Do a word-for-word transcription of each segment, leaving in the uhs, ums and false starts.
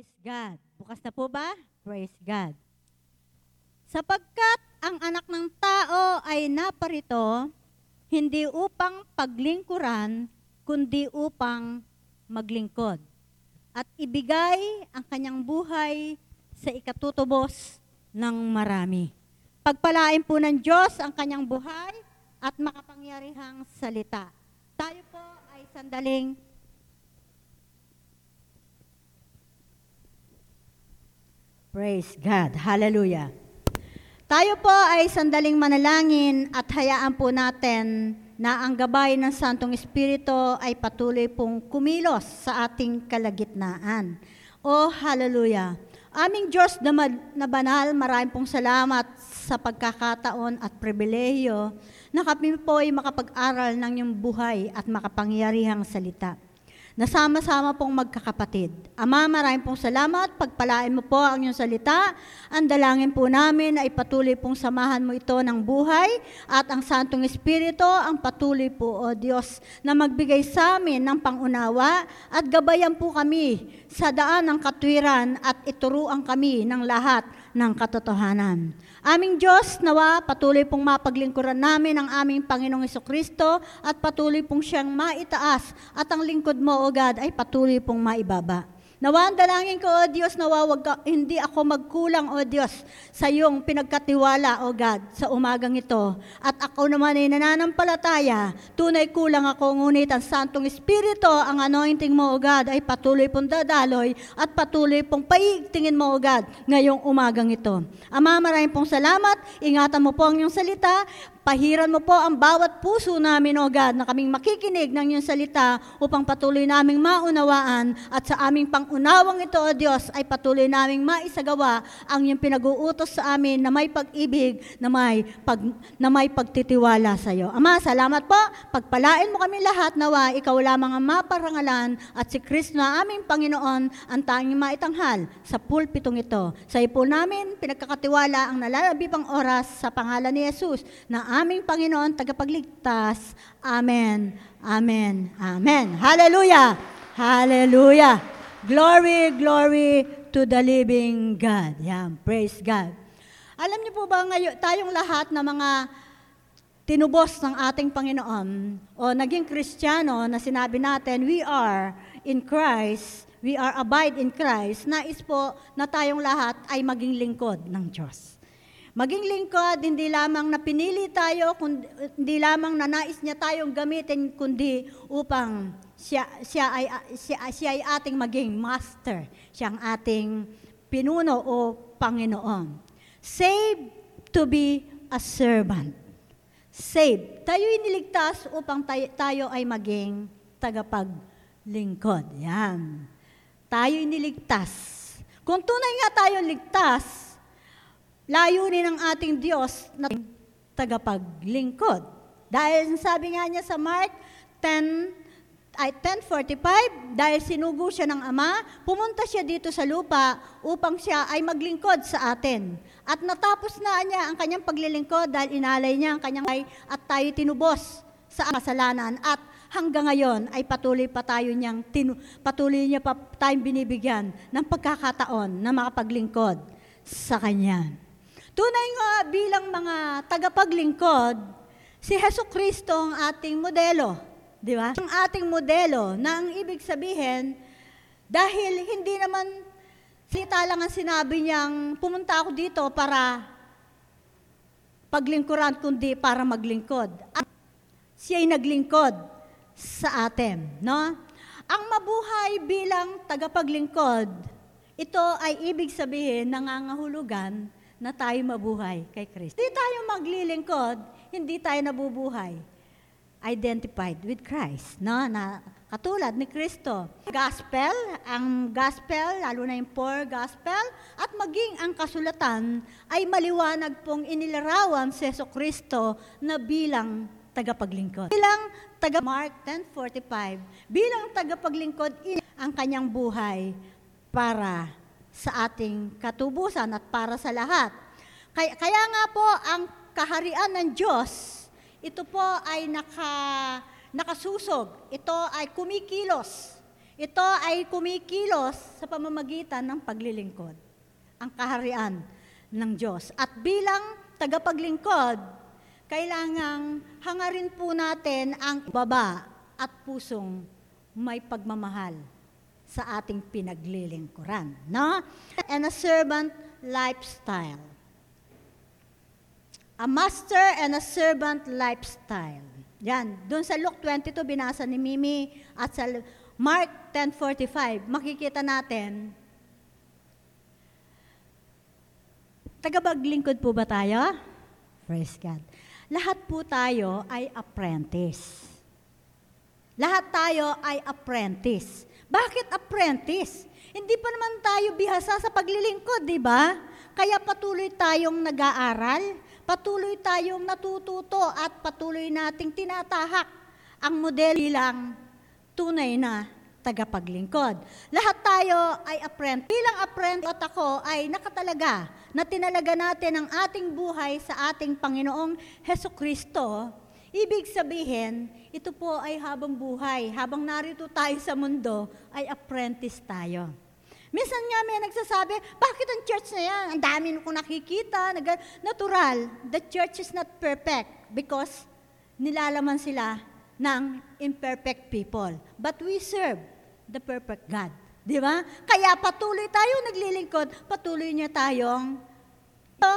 Praise God. Bukas na po ba? Praise God. Sapagkat ang anak ng tao ay naparito, hindi upang paglingkuran, kundi upang maglingkod. At ibigay ang kanyang buhay sa ikatutubos ng marami. Pagpalain po ng Diyos ang kanyang buhay at makapangyarihang salita. Tayo po ay sandaling Praise God. Hallelujah. Tayo po ay sandaling manalangin at hayaan po natin na ang gabay ng Santong Espiritu ay patuloy pong kumilos sa ating kalagitnaan. Oh, hallelujah. Aming Diyos na, ma- na banal, maraming pong salamat sa pagkakataon at pribilehiyo na kami po ay makapag-aral ng iyong buhay at makapangyarihang salita. Nasama-sama pong magkakapatid. Ama, maraming pong salamat. Pagpalain mo po ang iyong salita. Ang dalangin po namin ay patuloy pong samahan mo ito ng buhay at ang Santong Espiritu ang patuloy po, O Diyos, na magbigay sa amin ng pangunawa at gabayan po kami sa daan ng katwiran at ituruan kami ng lahat ng katotohanan. Aming Diyos, nawa patuloy pong mapaglingkuran namin ang aming Panginoong Jesucristo at patuloy pong siyang maitaas at ang lingkod mo, O God, ay patuloy pong maibaba. Nawa ang dalangin ko, O Diyos, nawa wag ka, hindi ako magkulang, O Diyos, sa iyong pinagkatiwala, O God, sa umagang ito. At ako naman ay nananampalataya, tunay kulang ako, ngunit ang Santong Espiritu, ang anointing mo, O God, ay patuloy pong dadaloy at patuloy pong paigtingin mo, O God, ngayong umagang ito. Ama, maraming pong salamat. Ingatan mo po ang iyong salita. Pahiran mo po ang bawat puso namin, O God, na kaming makikinig ng iyong salita upang patuloy naming maunawaan at sa aming pangunawang ito, O Diyos, ay patuloy naming maisagawa ang iyong pinag-uutos sa amin na may pag-ibig, na may, pag, na may pagtitiwala sa iyo. Ama, salamat po. Pagpalain mo kami lahat, nawa, ikaw lamang ang maparangalan at si Kristo na aming Panginoon ang tanging maitanghal sa pulpitong ito. Sa iyo po namin, pinagkakatiwala ang nalalabi pang oras sa pangalan ni Jesus na aming Panginoon, tagapagligtas. Amen. Amen. Amen. Hallelujah. Hallelujah. Glory, glory to the living God. Yan. Praise God. Alam niyo po ba ngayon, tayong lahat na mga tinubos ng ating Panginoon o naging Kristiyano na sinabi natin, we are in Christ, we are abide in Christ, nais po na tayong lahat ay maging lingkod ng Diyos. Maging lingkod, hindi lamang napinili tayo, kundi, hindi lamang nanais niya tayong gamitin, kundi upang siya, siya, ay, siya, siya ay ating maging master, siya ang ating pinuno o Panginoon. Saved to be a servant. Saved. Tayo'y niligtas upang tayo, tayo ay maging tagapaglingkod. Yan. Tayo'y niligtas. Kung tunay nga tayo ligtas, layunin ng ating Diyos na tagapaglingkod. Dahil sabi nga niya sa Mark ten forty-five, dahil sinugo siya ng Ama, pumunta siya dito sa lupa upang siya ay maglingkod sa atin. At natapos na niya ang kanyang paglilingkod dahil inalay niya ang kanyang buhay at tayo tinubos sa kasalanan at hanggang ngayon ay patuloy pa tayo niyang tinu- patuloy niya pa tayong binibigyan ng pagkakataon na makapaglingkod sa kanya. Tunay nga bilang mga tagapaglingkod, si Jesucristo ang ating modelo, di ba? Ang ating modelo na ang ibig sabihin, dahil hindi naman salita lang ang sinabi niyang pumunta ako dito para paglingkuran, kundi para maglingkod. At siya ay naglingkod sa atin, no? Ang mabuhay bilang tagapaglingkod, ito ay ibig sabihin, nangangahulugan na tayo mabuhay kay Kristo. Hindi tayo maglilingkod, hindi tayo nabubuhay. Identified with Christ, no? Na katulad ni Kristo. Gospel, ang gospel, lalo na yung poor gospel, at maging ang kasulatan ay maliwanag pong inilarawan si Jesucristo na bilang tagapaglingkod. Bilang taga Mark ten forty-five, bilang tagapaglingkod ang kanyang buhay para sa ating katubusan at para sa lahat. Kaya, kaya nga po, ang kaharian ng Diyos, ito po ay naka, nakasusog. Ito ay kumikilos. Ito ay kumikilos sa pamamagitan ng paglilingkod, ang kaharian ng Diyos. At bilang tagapaglingkod, kailangang hangarin po natin ang baba at pusong may pagmamahal sa ating pinaglilingkuran. No? And a servant lifestyle. A master and a servant lifestyle. Yan, doon sa Luke twenty-two, binasa ni Mimi, at sa Mark ten forty-five, makikita natin, tagapaglingkod po ba tayo? Praise God. Lahat po tayo ay apprentice. Lahat tayo ay apprentice. Bakit apprentice? Hindi pa naman tayo bihasa sa paglilingkod, di ba? Kaya patuloy tayong nag-aaral, patuloy tayong natututo, at patuloy nating tinatahak ang model bilang tunay na tagapaglingkod. Lahat tayo ay apprentice. Bilang apprentice at ako ay nakatalaga na tinalaga natin ang ating buhay sa ating Panginoong Hesukristo. Ibig sabihin, ito po ay habang buhay. Habang narito tayo sa mundo, ay apprentice tayo. Minsan nga may nagsasabi, bakit ang church na yan? Ang dami ko nakikita. Natural, the church is not perfect because nilalaman sila ng imperfect people. But we serve the perfect God. Di ba? Kaya patuloy tayong naglilingkod, patuloy niya tayong. So,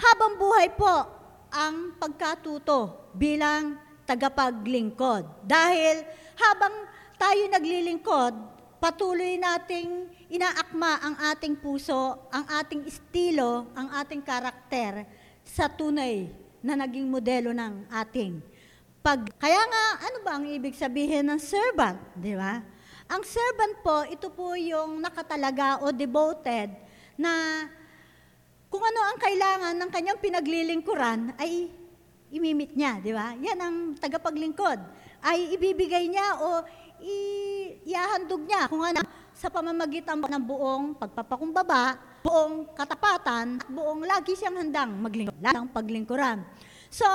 habang buhay po ang pagkatuto bilang tagapaglingkod. Dahil habang tayo naglilingkod, patuloy nating inaakma ang ating puso, ang ating estilo, ang ating karakter sa tunay na naging modelo ng ating Pag, kaya nga, ano ba ang ibig sabihin ng servant? Di ba? Ang servant po, ito po yung nakatalaga o devoted na kung ano ang kailangan ng kanyang pinaglilingkuran ay imimit niya, di ba? Yan ang tagapaglingkod. Ay ibibigay niya o iahandog niya kung ano sa pamamagitan ng buong pagpapakumbaba, buong katapatan, at buong lagi siyang handang maglingkod, lang paglingkuran. So,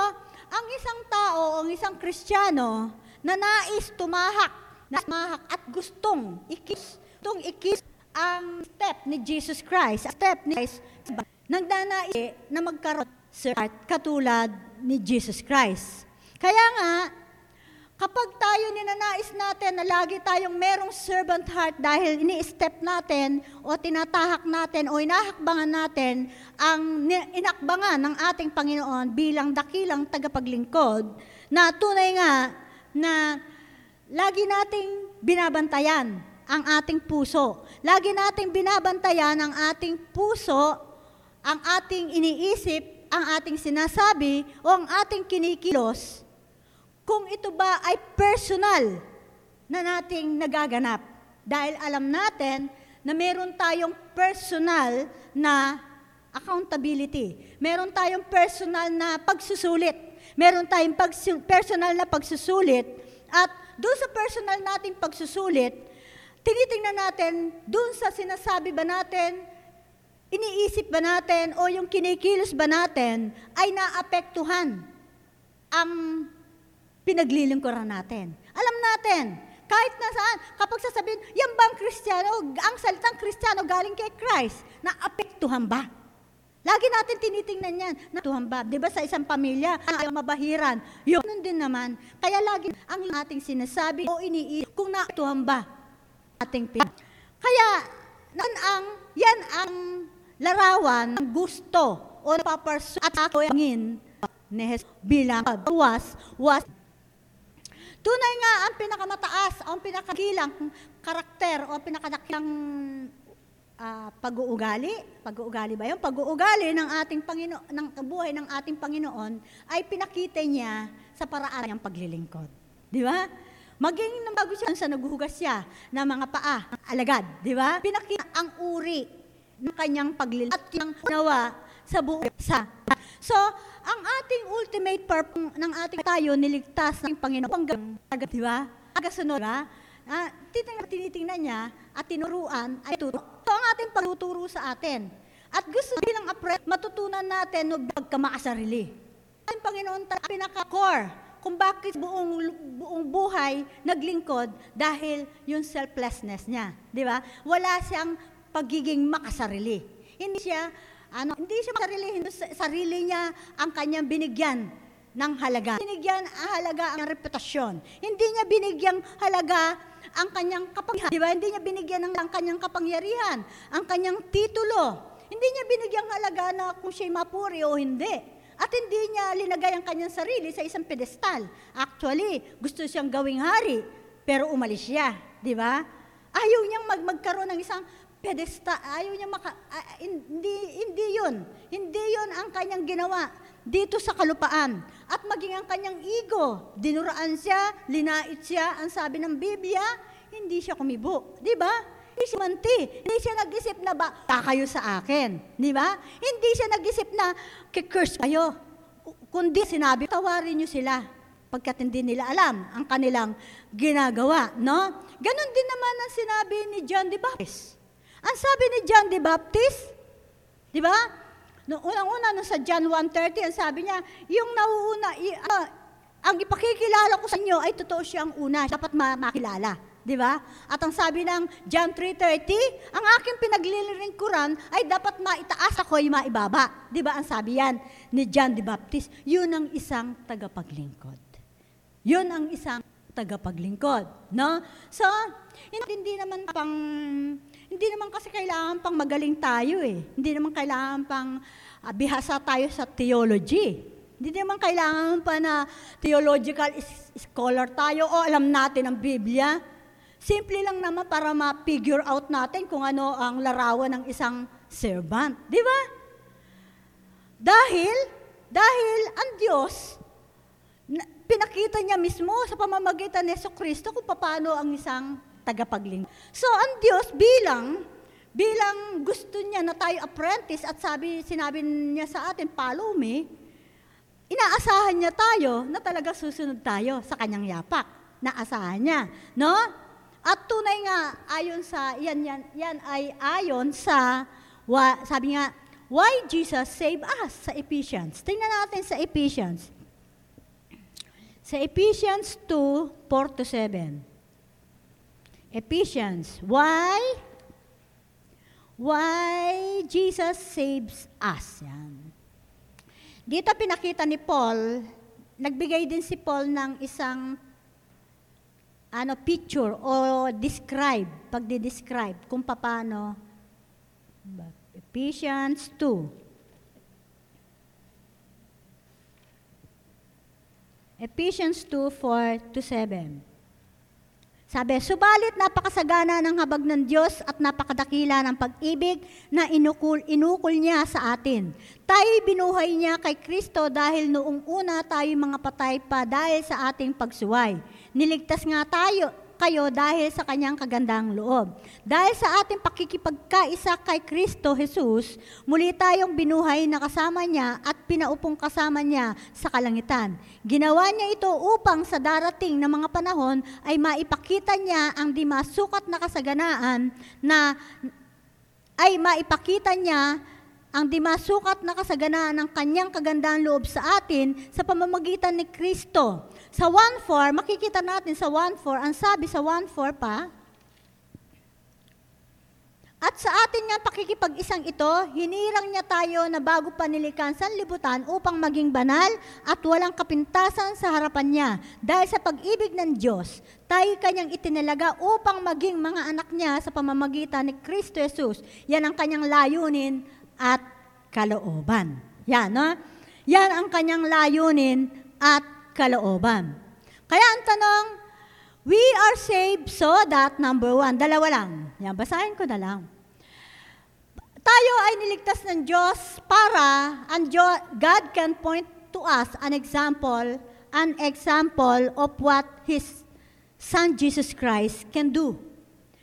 ang isang tao o ang isang Kristiyano na nais tumahak, na tumahak at gustong ikis, gustong ikis ang step ni Jesus Christ, step ni Christ, nagdanais na magkaroon sa heart katulad ni Jesus Christ. Kaya nga, kapag tayo ninanais natin na lagi tayong merong servant heart dahil ini-step natin o tinatahak natin o inahakbangan natin ang inakbangan ng ating Panginoon bilang dakilang tagapaglingkod na tunay nga na lagi nating binabantayan ang ating puso. Lagi nating binabantayan ang ating puso, ang ating iniisip, ang ating sinasabi o ang ating kinikilos. Kung ito ba ay personal na nating nagaganap. Dahil alam natin na meron tayong personal na accountability. Meron tayong personal na pagsusulit. Meron tayong pagsu- personal na pagsusulit. At doon sa personal nating pagsusulit, tinitingnan natin doon sa sinasabi ba natin, iniisip ba natin, o yung kinikilos ba natin, ay naapektuhan ang pinaglilingkuran natin. Alam natin, kahit nasaan, kapag sasabihin, yan bang Kristiyano, ang salitang Kristiyano galing kay Christ, naapektuhan ba? Lagi natin tinitingnan yan, naapektuhan ba? Di ba sa isang pamilya, ang mabahiran, yun din naman. Kaya lagi ang ating sinasabi o iniisip kung naapektuhan ba ating pinag. Kaya, yan ang, yan ang larawan ng gusto o napaparso at akoyangin ni Jesus bilang was, was, tunay nga ang pinakamataas, ang pinakakilang karakter o pinakakilang uh, pag-uugali, pag-uugali ba 'yon? Pag-uugali ng ating Panginoon, ng buhay ng ating Panginoon ay pinakita niya sa paraan ng paglilingkod. Di ba? Maging nang bago siya sa naghuhugas siya ng mga paa, alagad, di ba? Pinakita ang uri ng kanyang paglilingkod at kanyang nawa sa buong sa. So, ang ating ultimate purpose ng ating tayo niligtas ng Panginoon, pangga, di ba? Agasunod, di ba? Ah, tinitingnan niya at tinuruan ay turo. So, ang ating pagtuturo sa atin. At gusto bilang apre, matutunan natin no, pagkamakasarili. Ang Panginoon, pinaka-core kung bakit buong, buong buhay naglingkod dahil yung selflessness niya. Di ba? Wala siyang pagiging makasarili. Hindi siya, ano, hindi siya makasarili, hindi sarili niya ang kanyang binigyan ng halaga. Binigyan ang halaga ang reputasyon. Hindi niya binigyan halaga ang kanyang kapangyarihan. Diba? Hindi niya binigyan ng, ang kanyang kapangyarihan, ang kanyang titulo. Hindi niya binigyan halaga na kung siya'y mapuri o hindi. At hindi niya linagay ang kanyang sarili sa isang pedestal. Actually, gusto siyang gawing hari, pero umalis siya. Diba? Ayaw niyang mag- magkaroon ng isang pedestal. Ayaw niyang maka... Uh, hindi, hindi yun. Hindi yun ang kanyang ginawa dito sa kalupaan. At maging ang kanyang ego, dinuraan siya, linait siya, ang sabi ng Biblia, hindi siya kumibo. Di ba? Hindi siya manti. Hindi siya nag-isip na ba, ta kayo sa akin. Di ba? Hindi siya nag-isip na, kikurse kayo. Kundi sinabi, tawarin niyo sila pagkat hindi nila alam ang kanilang ginagawa. No? Ganon din naman ang sinabi ni John the Baptist. Ang sabi ni John the Baptist, di ba? Noong unang-una, no, sa John one thirty, ang sabi niya, yung nauuna, y- uh, ang ipakikilala ko sa inyo ay totoo siyang una. Dapat ma- makilala. Di ba? At ang sabi ng John three thirty, ang aking pinaglilingkuran ay dapat maitaas ako'y maibaba. Di ba? Ang sabi yan ni John the Baptist, yun ang isang tagapaglingkod. Yun ang isang tagapaglingkod. No? So, hindi naman pang... Hindi naman kasi kailangan pang magaling tayo eh. Hindi naman kailangan pang uh, bihasa tayo sa theology. Hindi naman kailangan pa na theological scholar tayo o alam natin ang Biblia. Simple lang naman para ma-figure out natin kung ano ang larawan ng isang servant. Di ba? Dahil, dahil ang Diyos, pinakita niya mismo sa pamamagitan ni Jesucristo kung paano ang isang tagapaglingkod. So, ang Diyos bilang, bilang gusto niya na tayo apprentice at sabi, sinabi niya sa atin, follow me, inaasahan niya tayo na talaga susunod tayo sa kanyang yapak. Naasahan niya. No? At tunay nga, ayon sa, yan, yan, yan ay ayon sa, wa, sabi nga, why Jesus save us sa Ephesians. Tingnan natin sa Ephesians. Sa Ephesians two, four to seven. Ephesians, why? Why Jesus saves us. Yan. Dito pinakita ni Paul, nagbigay din si Paul ng isang ano picture o describe, pagdi-describe kung paano. Ephesians two. Ephesians two, four to seven. Sabi, subalit napakasagana ng habag ng Diyos at napakadakila ng pag-ibig na inukul, inukul niya sa atin. Tayo binuhay niya kay Kristo dahil noong una tayo mga patay pa dahil sa ating pagsuway. Niligtas nga tayo kayo dahil sa kanyang kagandang loob. Dahil sa ating pakikipagkaisa kay Kristo Jesus, muli tayong binuhay na kasama niya at pinaupong kasama niya sa kalangitan. Ginawa niya ito upang sa darating na mga panahon ay maipakita niya ang di masukat na kasaganaan na ay maipakita niya ang di masukat na kasaganaan ng kanyang kagandang loob sa atin sa pamamagitan ni Kristo. Sa one four, makikita natin sa one four, ang sabi sa one four pa, at sa atin nga pakikipag-isang ito, hinirang niya tayo na bago pa nilikha ang sanlibutan upang maging banal at walang kapintasan sa harapan niya. Dahil sa pag-ibig ng Diyos, tayo kanyang itinalaga upang maging mga anak niya sa pamamagitan ni Kristo Jesus. Yan ang kanyang layunin at kalooban. Yan, no? Yan ang kanyang layunin at kalooban. Kaya ang tanong, we are saved so that, number one, dalawa lang. Yan, basahin ko na lang. Tayo ay niligtas ng Diyos para and God can point to us an example, an example of what His Son Jesus Christ can do.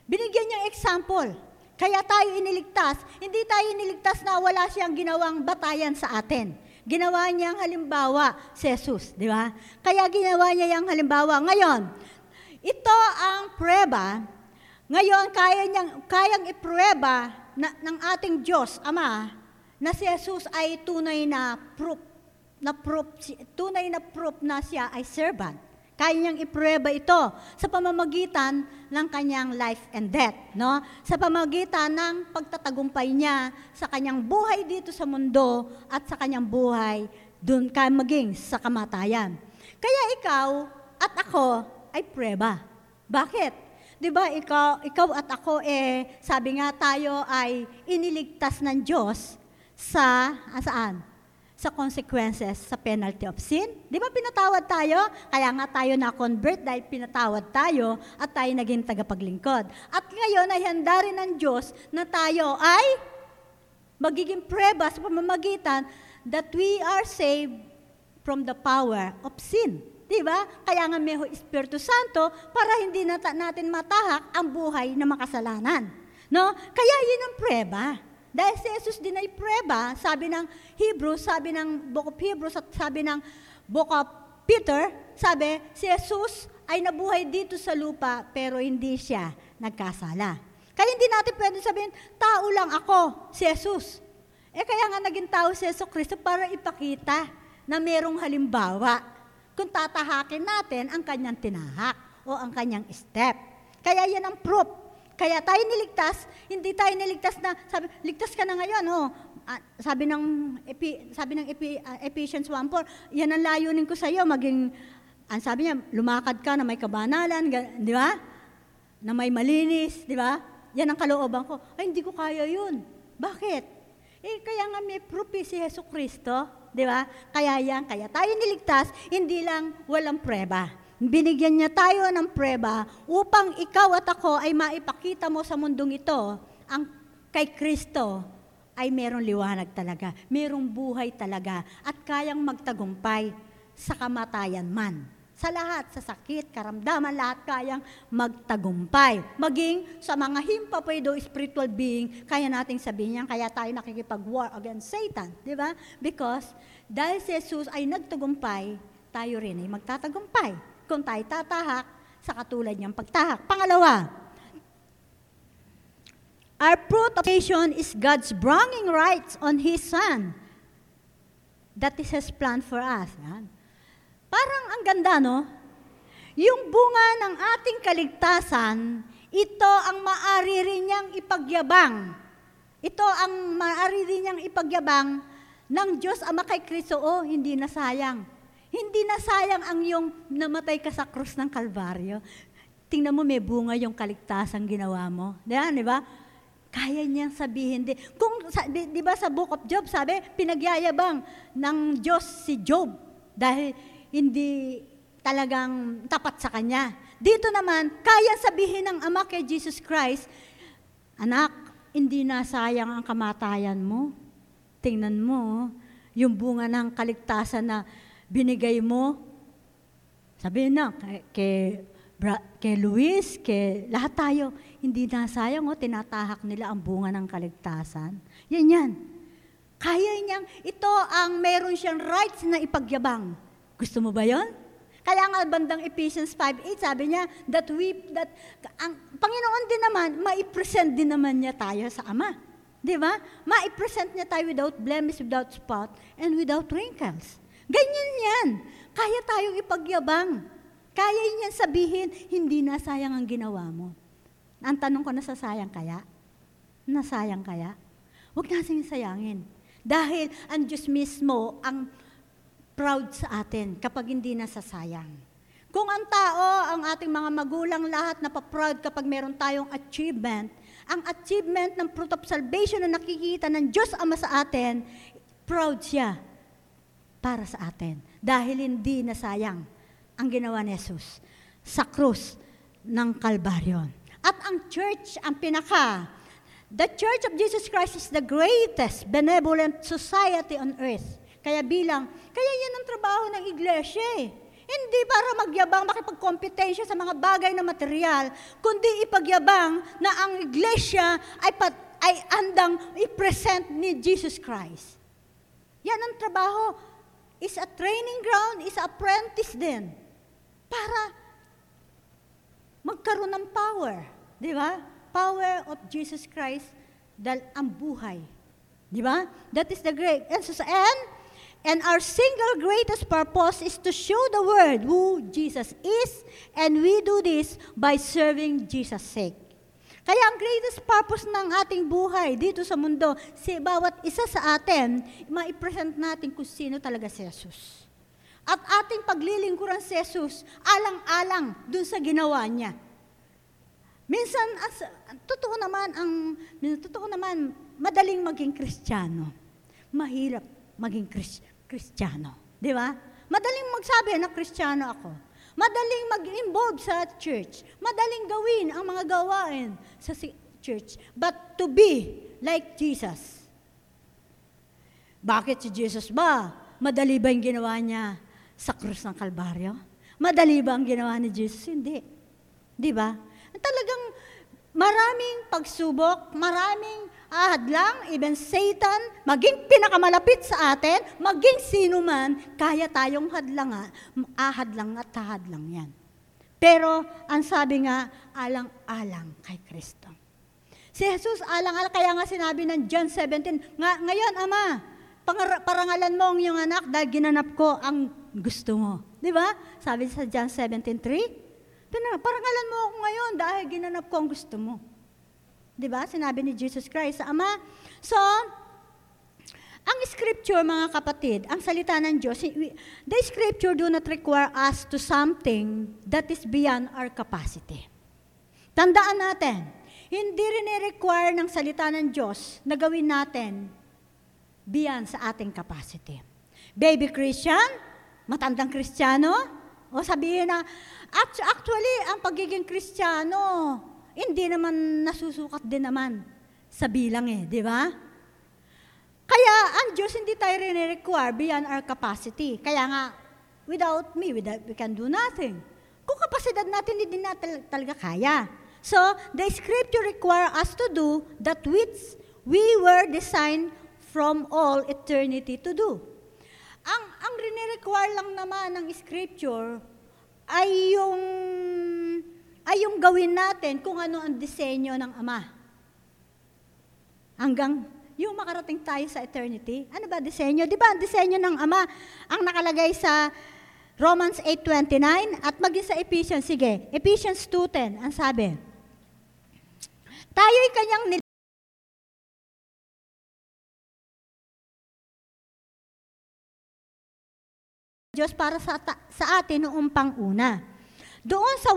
Binigyan niyang example. Kaya tayo iniligtas, hindi tayo iniligtas na wala siyang ginawang batayan sa atin. Ginawa niyang halimbawa si Jesus, di ba? Kaya ginawa niya yung halimbawa. Ngayon, ito ang prueba. Ngayon, kaya niyang, kayang iprueba na, ng ating Diyos, Ama, na si Jesus ay tunay na proof na-proof, tunay na proof na siya ay servant. Kaya niyang ipruweba ito sa pamamagitan ng kanyang life and death, no? Sa pamamagitan ng pagtatagumpay niya sa kanyang buhay dito sa mundo at sa kanyang buhay doon ka maging sa kamatayan. Kaya ikaw at ako ay pruweba. Bakit? Di ba ikaw, ikaw at ako, eh, sabi nga tayo ay iniligtas ng Diyos sa, ah, saan? Sa consequences, sa penalty of sin. Di ba pinatawad tayo? Kaya nga tayo na-convert dahil pinatawad tayo at tayo naging tagapaglingkod. At ngayon ay handa rin ng Diyos na tayo ay magiging prueba sa pamamagitan that we are saved from the power of sin. Di ba? Kaya nga may Espiritu Santo para hindi nata- natin matahak ang buhay na makasalanan. No? Kaya yun ang prueba. Dahil si Jesus din ay prueba, sabi ng Hebrews, sabi ng Book of Hebrews at sabi ng Book of Peter, sabi, si Jesus ay nabuhay dito sa lupa pero hindi siya nagkasala. Kaya hindi natin pwede sabihin, tao lang ako, si Jesus. Eh kaya nga naging tao si Jesus Cristo para ipakita na merong halimbawa kung tatahakin natin ang kanyang tinahak o ang kanyang step. Kaya yan ang proof. Kaya tayo niligtas, hindi tayo niligtas na, sabi, ligtas ka na ngayon, oh. Ah, sabi ng, epi, sabi ng epi, uh, Ephesians one four, yan ang layunin ko sa'yo, maging, ang sabi niya, lumakad ka na may kabanalan, di ba? Na may malinis, di ba? Yan ang kalooban ko. Ay, hindi ko kaya yun. Bakit? Eh, kaya nga may proof si Hesus Kristo, di ba? Kaya yan, kaya tayo niligtas, hindi lang walang prueba. Binigyan niya tayo ng prueba upang ikaw at ako ay maipakita mo sa mundong ito ang kay Kristo ay merong liwanag talaga, merong buhay talaga at kayang magtagumpay sa kamatayan man. Sa lahat, sa sakit, karamdaman, lahat kayang magtagumpay. Maging sa mga himpapwedo spiritual being, kaya nating sabihin yan, kaya tayo nakikipag-war against Satan, di ba? Because dahil si Jesus ay nagtagumpay, tayo rin ay magtatagumpay kung tayo tatahak sa katulad niyang pagtahak. Pangalawa, our fruit of salvation is God's bringing rights on His Son. That is His plan for us. Yan. Parang ang ganda, no? Yung bunga ng ating kaligtasan, ito ang maaari rin niyang ipagyabang. Ito ang maaari rin niyang ipagyabang ng Diyos Ama kay Kristo, o oh, hindi nasayang. Hindi na sayang ang iyong namatay ka sa krus ng Kalbaryo. Tingnan mo, may bunga yung kaligtasan ginawa mo. Yan, di ba? Kaya niyang sabihin din. Kung, di, di ba sa Book of Job, sabi, pinagyayabang ng Diyos si Job dahil hindi talagang tapat sa kanya. Dito naman, kaya sabihin ng Ama kay Jesus Christ, anak, hindi na sayang ang kamatayan mo. Tingnan mo, yung bunga ng kaligtasan na binigay mo, sabi na, kay, kay, kay Luis, kay lahat tayo, hindi nasayang o tinatahak nila ang bunga ng kaligtasan. Yan yan. Kaya niyang, ito ang meron siyang rights na ipagyabang. Gusto mo ba yon? Kaya nga bandang Ephesians five eight, sabi niya, that we, that, ang Panginoon din naman, maipresent din naman niya tayo sa Ama. Di ba? Maipresent niya tayo without blemish, without spot, and without wrinkles. Ganyan yan. Kaya tayong ipagyabang. Kaya niyan sabihin, hindi na sayang ang ginawa mo. Ang tanong ko, nasasayang kaya? Nasayang kaya? Huwag nating sayangin. Dahil ang Diyos mismo ang proud sa atin kapag hindi nasasayang. Kung ang tao, ang ating mga magulang lahat napaproud kapag meron tayong achievement, ang achievement ng fruit of salvation na nakikita ng Diyos Ama sa atin, proud siya para sa atin. Dahil hindi nasayang ang ginawa ni Jesus sa krus ng Kalbaryon. At ang church, ang pinaka, the Church of Jesus Christ is the greatest benevolent society on earth. Kaya bilang, kaya yan ang trabaho ng iglesia eh. Hindi para magyabang, makipagkompetensya sa mga bagay na material, kundi ipagyabang na ang iglesia ay, pat, ay andang i-present ni Jesus Christ. Yan ang trabaho. Is a training ground, is apprentice din. Para magkaroon ng power. Di ba? Power of Jesus Christ dahil ang buhay. Di ba? That is the great. And, and And our single greatest purpose is to show the world who Jesus is, and we do this by serving Jesus' sake. Kaya ang greatest purpose ng ating buhay dito sa mundo, si bawat isa sa atin, ma-present natin kung sino talaga si Jesus. At ating paglilingkuran si Jesus, alang-alang dun sa ginawa niya. Minsan, as, totoo naman, ang, totoo naman, madaling maging Kristiyano. Mahirap maging Kris, Kristiyano. Di ba? Madaling magsabi na Kristiyano ako. Madaling mag-involve sa church. Madaling gawin ang mga gawain sa church. But to be like Jesus. Bakit si Jesus ba? Madali ba yung ginawa niya sa krus ng Kalbaryo? Madali ba ang ginawa ni Jesus? Hindi. Di ba? Talagang maraming pagsubok, maraming ahadlang, even Satan, maging pinakamalapit sa atin, maging sino man, kaya tayong hadlangan, ahadlang at tahadlang yan. Pero, ang sabi nga, alang-alang kay Kristo. Si Jesus, alang-alang, kaya nga sinabi ng John seventeen, nga, ngayon, Ama, parangalan mo ang iyong anak dahil ginanap ko ang gusto mo. Di ba? Sabi sa John seventeen three, parangalan mo ako ngayon dahil ginanap ko ang gusto mo. Diba? Sinabi ni Jesus Christ sa Ama. So, ang scripture, mga kapatid, ang salita ng Diyos, the scripture do not require us to something that is beyond our capacity. Tandaan natin, hindi rin require ng salita ng Diyos na gawin natin beyond sa ating capacity. Baby Christian, matandang Kristiyano, o sabihin na, actually, ang pagiging Kristiyano, hindi naman nasusukat din naman sa bilang eh, di ba? Kaya ang Diyos hindi tayo rin-require beyond our capacity. Kaya nga, without me, without, we can do nothing. Kung kapasidad natin, hindi natin talaga kaya. So, the scripture require us to do that which we were designed from all eternity to do. Ang, ang rinirequire lang naman ng scripture ay yung, ay yung gawin natin kung ano ang disenyo ng Ama. Hanggang yung makarating tayo sa eternity. Ano ba disenyo? Di ba ang disenyo ng Ama ang nakalagay sa Romans eight twenty-nine at maging sa Ephesians. Sige, Ephesians two ten, ang sabi, tayo'y kanyang nil- Diyos para sa, ta- sa atin noong panguna. Doon sa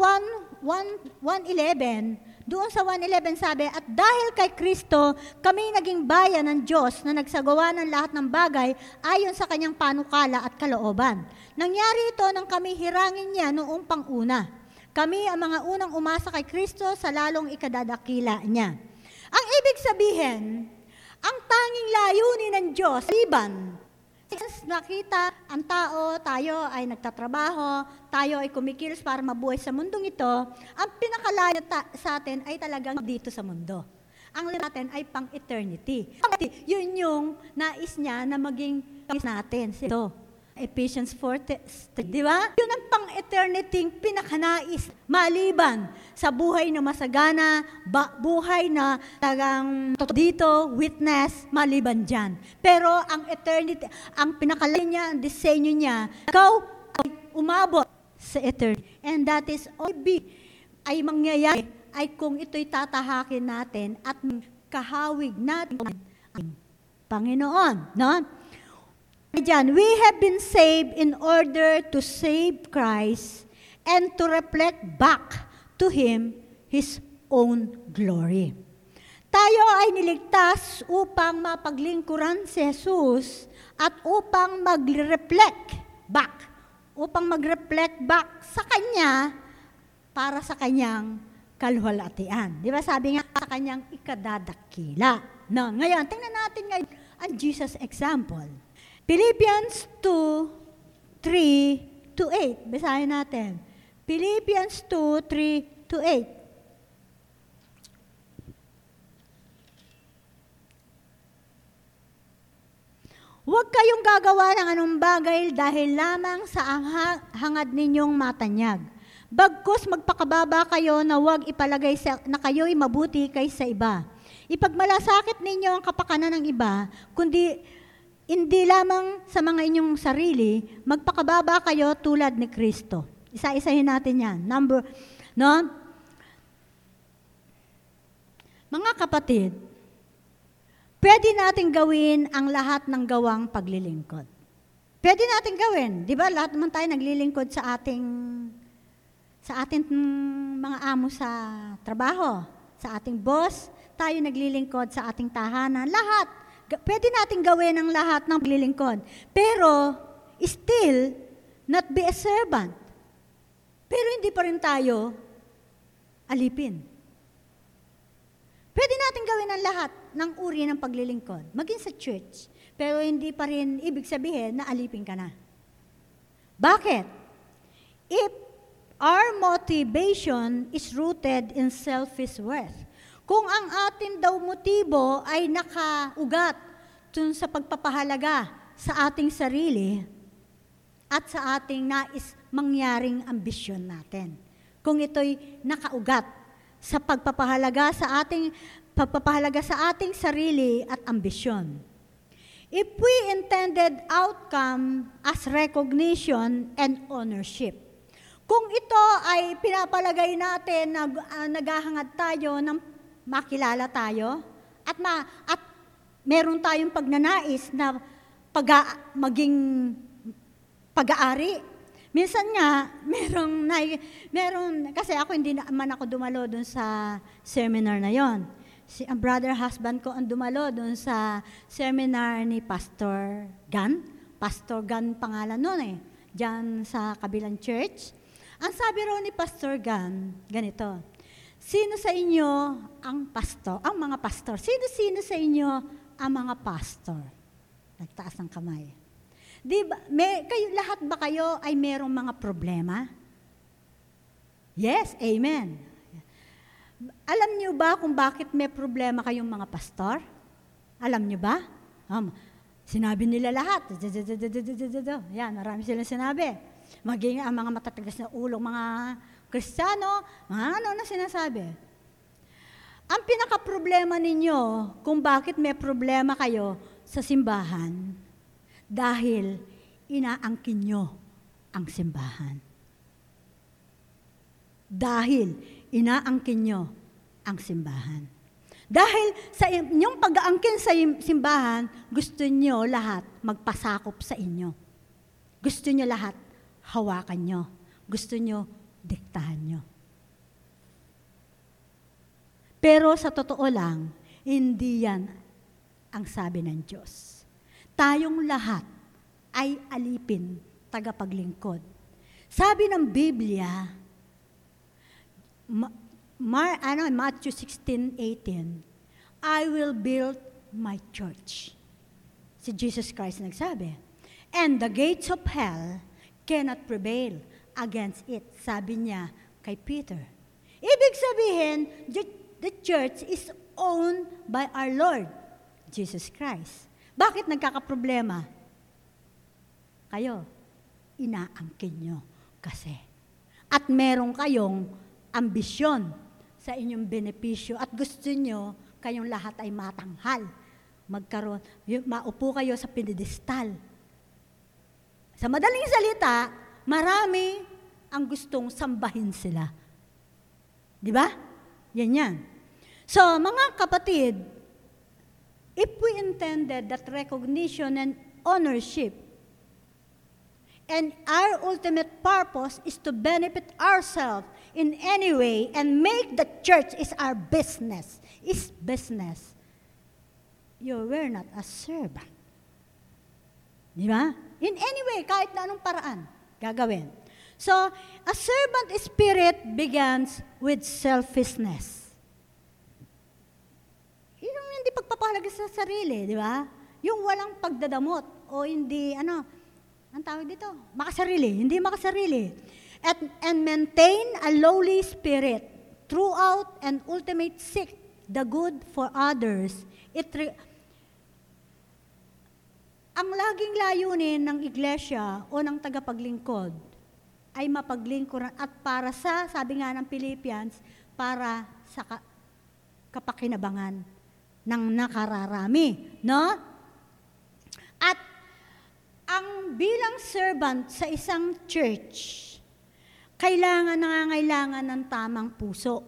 one eleven, doon sa one eleven sabi, at dahil kay Kristo, kami naging bayan ng Diyos na nagsagawa ng lahat ng bagay ayon sa kanyang panukala at kalooban. Nangyari ito nang kami hirangin niya noong panguna. Kami ang mga unang umasa kay Kristo sa lalong ikadadakila niya. Ang ibig sabihin, ang tanging layunin ng Diyos, liban, nakita ang tao, tayo ay nagtatrabaho, tayo ay kumikilos para mabuhay sa mundong ito, ang pinakalayo ta- sa atin ay talagang dito sa mundo. Ang layo natin ay pang-eternity. Yun yung nais niya na maging nais natin. Ito, Ephesians four, di ba? Yun ang pang-eternity, pinakanais, maliban sa buhay na masagana, ba- buhay na tagang dito, witness, maliban dyan. Pero ang eternity, ang pinakalayo niya, ang disenyo niya, ikaw umabot sa eternity. And that is only ay mangyayari ay kung ito'y tatahakin natin at kahawig natin ang Panginoon. No? Diyan, we have been saved in order to save Christ and to reflect back to Him His own glory. Tayo ay niligtas upang mapaglingkuran si Jesus at upang mag-reflect back, upang mag-reflect back sa Kanya para sa Kanyang kaluwalhatian. Di ba sabi nga, sa Kanyang ikadadakila. No, ngayon, tingnan natin ngayon ang Jesus example. Philippians two, three to eight. Basahin natin. Philippians two, three to eight. Huwag kayong gagawa ng anong bagay dahil lamang sa hangad ninyong matanyag. Bagkus magpakababa kayo na huwag ipalagay sa, na kayo'y mabuti kaysa iba. Ipagmalasakit ninyo ang kapakanan ng iba, kundi Hindi lamang sa mga inyong sarili, magpakababa kayo tulad ni Kristo. Isa-isahin natin yan. Number, no? Mga kapatid, pwede natin gawin ang lahat ng gawang paglilingkod. Pwede natin gawin. Di ba? Lahat naman tayo naglilingkod sa ating, sa ating mga amo sa trabaho, sa ating boss, tayo naglilingkod sa ating tahanan. Lahat. Pwede natin gawin ang lahat ng paglilingkod. Pero, still, not be a servant. Pero hindi pa rin tayo alipin. Pwede natin gawin ang lahat ng uri ng paglilingkod. Maging sa church. Pero hindi pa rin ibig sabihin na alipin ka na. Bakit? If our motivation is rooted in selfish worth, kung ang atin daw motibo ay nakaugat dun sa pagpapahalaga sa ating sarili at sa ating nais mangyaring ambisyon natin. Kung ito'y nakaugat sa pagpapahalaga sa ating pagpapahalaga sa ating sarili at ambisyon. If we intended outcome as recognition and ownership. Kung ito ay pinapalagay natin na uh, naghahangad tayo ng makilala tayo at, ma, at meron tayong pagnanais na pag, maging pag-aari. Minsan nga, merong, merong, kasi ako hindi naman ako dumalo dun sa seminar na yon. Si ang brother husband ko ang dumalo dun sa seminar ni Pastor Gan. Pastor Gan pangalan nun eh. Diyan sa kabilang church. Ang sabi raw ni Pastor Gan, ganito, sino sa inyo ang pastor? Ang mga pastor. Sino-sino sa inyo ang mga pastor? Nagtaas ng kamay. Di ba, may, kayo, lahat ba kayo ay merong mga problema? Yes, amen. Alam niyo ba kung bakit may problema kayong mga pastor? Alam niyo ba? Um, sinabi nila lahat. Yan, marami silang sinabi. Maging ang mga matatagas na ulo, mga Kristiyano, ano na sinasabi? Ang pinaka-problema ninyo kung bakit may problema kayo sa simbahan, dahil inaangkin nyo ang simbahan. Dahil inaangkin nyo ang simbahan. Dahil sa inyong pag-aangkin sa simbahan, gusto nyo lahat magpasakop sa inyo. Gusto nyo lahat hawakan nyo. Gusto nyo diktahan nyo. Pero sa totoo lang, hindi yan ang sabi ng Diyos. Tayong lahat ay alipin, tagapaglingkod. Sabi ng Biblia, Ma- Mar- ano, Matthew sixteen eighteen, I will build my church. Si Jesus Christ nagsabi, and the gates of hell cannot prevail against it, sabi niya kay Peter. Ibig sabihin, the, the church is owned by our Lord, Jesus Christ. Bakit nagkakaproblema? Kayo, inaangkin nyo kasi. At meron kayong ambisyon sa inyong benepisyo at gusto nyo kayong lahat ay matanghal. Magkaroon, maupo kayo sa pedestal. Sa madaling salita, marami ang gustong sambahin sila. Di ba? Yan yan. So, mga kapatid, if we intended that recognition and ownership and our ultimate purpose is to benefit ourselves in any way and make the church is our business, is business, you were not a servant. Di ba? In any way, kahit na anong paraan. Gagawin. So, a servant spirit begins with selfishness. Yung hindi pagpapahalaga sa sarili, di ba? Yung walang pagdadamot o hindi, ano, ang tawag dito? Makasarili, hindi makasarili. At, and maintain a lowly spirit throughout and ultimate seek the good for others. It re- Ang laging layunin ng iglesia o ng tagapaglingkod ay mapaglingkuran at para sa, sabi nga ng Philippians, para sa kapakinabangan ng nakararami. No? At bilang servant sa isang church, kailangan, nangangailangan ng tamang puso.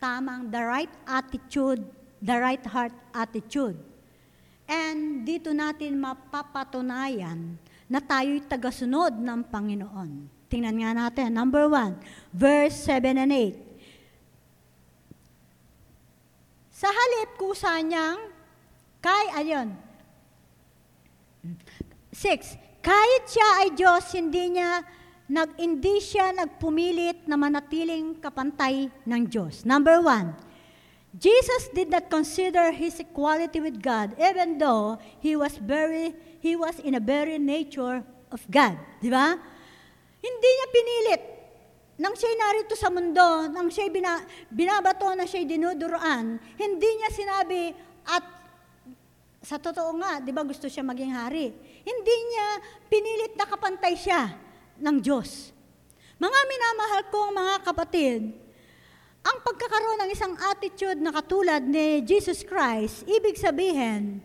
Tamang, the right attitude, the right heart attitude. And dito natin mapapatunayan na tayo'y tagasunod ng Panginoon. Tingnan nga natin, number one, verse seven and eight. Sa halip kusa niyang, kay, ayun, six, kahit siya ay Diyos, hindi niya, nag, hindi siya nagpumilit na manatiling kapantay ng Diyos. Number one, Jesus did not consider his equality with God, even though he was very, he was in a very nature of God. Di ba? Hindi niya pinilit. Nang siya'y narito sa mundo, nang siya'y bina, binabato, nang siya'y dinuduroan, hindi niya sinabi at sa totoo nga, di ba gusto siya maging hari? Hindi niya pinilit na kapantay siya ng Diyos. Mga minamahal kong mga kapatid, ang pagkakaroon ng isang attitude na katulad ni Jesus Christ, ibig sabihin,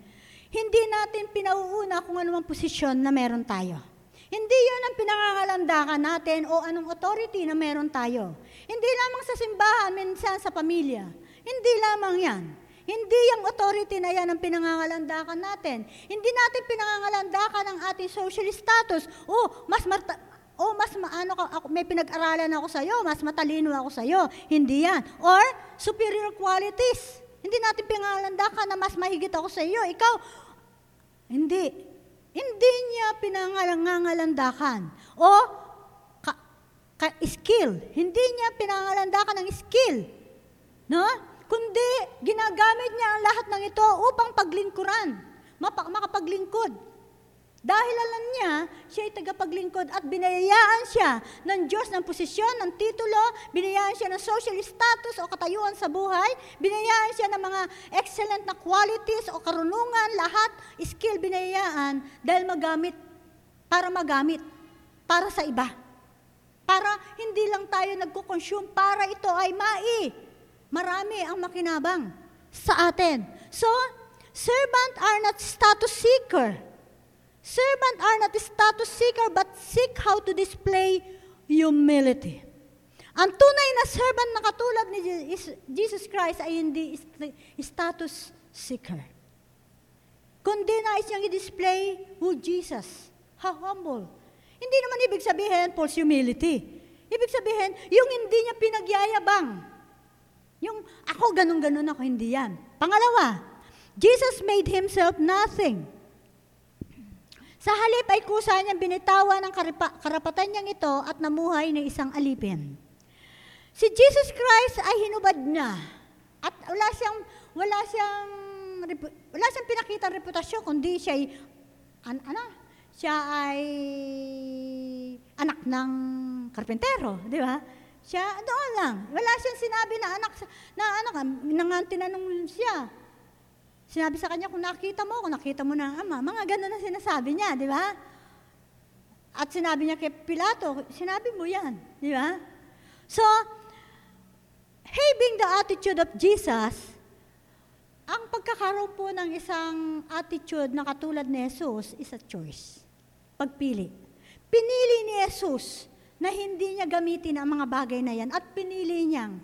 hindi natin pinauuna kung anumang posisyon na meron tayo. Hindi yun ang pinangangalandakan natin o anong authority na meron tayo. Hindi lamang sa simbahan, minsan sa pamilya. Hindi lamang yan. Hindi yung authority na yan ang pinangangalandakan natin. Hindi natin pinangangalandakan ang ating social status. O, mas marta- o, mas maano ka, may pinag-aralan ako sa'yo, mas matalino ako sa'yo. Hindi yan. Or, superior qualities. Hindi natin pinangangalandakan na mas mahigit ako sa'yo. Ikaw, hindi. Hindi niya pinangangalandakan. O ka, ka, skill. Hindi niya pinangangalandakan ng skill. No? Kundi, ginagamit niya ang lahat ng ito upang paglingkuran. Mapa, makapaglingkod. Dahil alam niya, siya ay tagapaglingkod at binayaan siya ng Diyos ng posisyon, ng titulo, binayaan siya ng social status o katayuan sa buhay, binayaan siya ng mga excellent na qualities o karunungan, lahat, skill binayaan dahil magamit, para magamit, para sa iba. Para hindi lang tayo nagkukonsume, para ito ay mai. Marami ang makinabang sa atin. So, servants are not status seeker. Servants are not status seeker, but seek how to display humility. Ang tunay na servant na katulad ni Jesus Christ ay hindi status seeker. Kundi nais niyang i-display who Jesus, how humble. Hindi naman ibig sabihin false humility. Ibig sabihin, yung hindi niya pinagyayabang. Yung ako, ganun-ganun ako, hindi yan. Pangalawa, Jesus made himself nothing. Sa halip ay kusa niyang binitawan ang karip- karapatan niyang ito at namuhay na isang alipin. Si Jesus Christ ay hinubad niya at wala siyang, wala siyang, wala siyang pinakita reputasyon kundi siya ay, an, ano, siya ay anak ng karpentero, di ba? Siya, doon lang. Wala siyang sinabi na anak, na anak, nang tinanong siya. Sinabi sa kanya, kung nakita mo, kung nakita mo na ang ama, mga gano'n na sinasabi niya, di ba? At sinabi niya kay Pilato, sinabi mo yan, di ba? So, having the attitude of Jesus, ang pagkakaroon po ng isang attitude na katulad ni Jesus is a choice, pagpili. Pinili ni Jesus na hindi niya gamitin ang mga bagay na yan at pinili niyang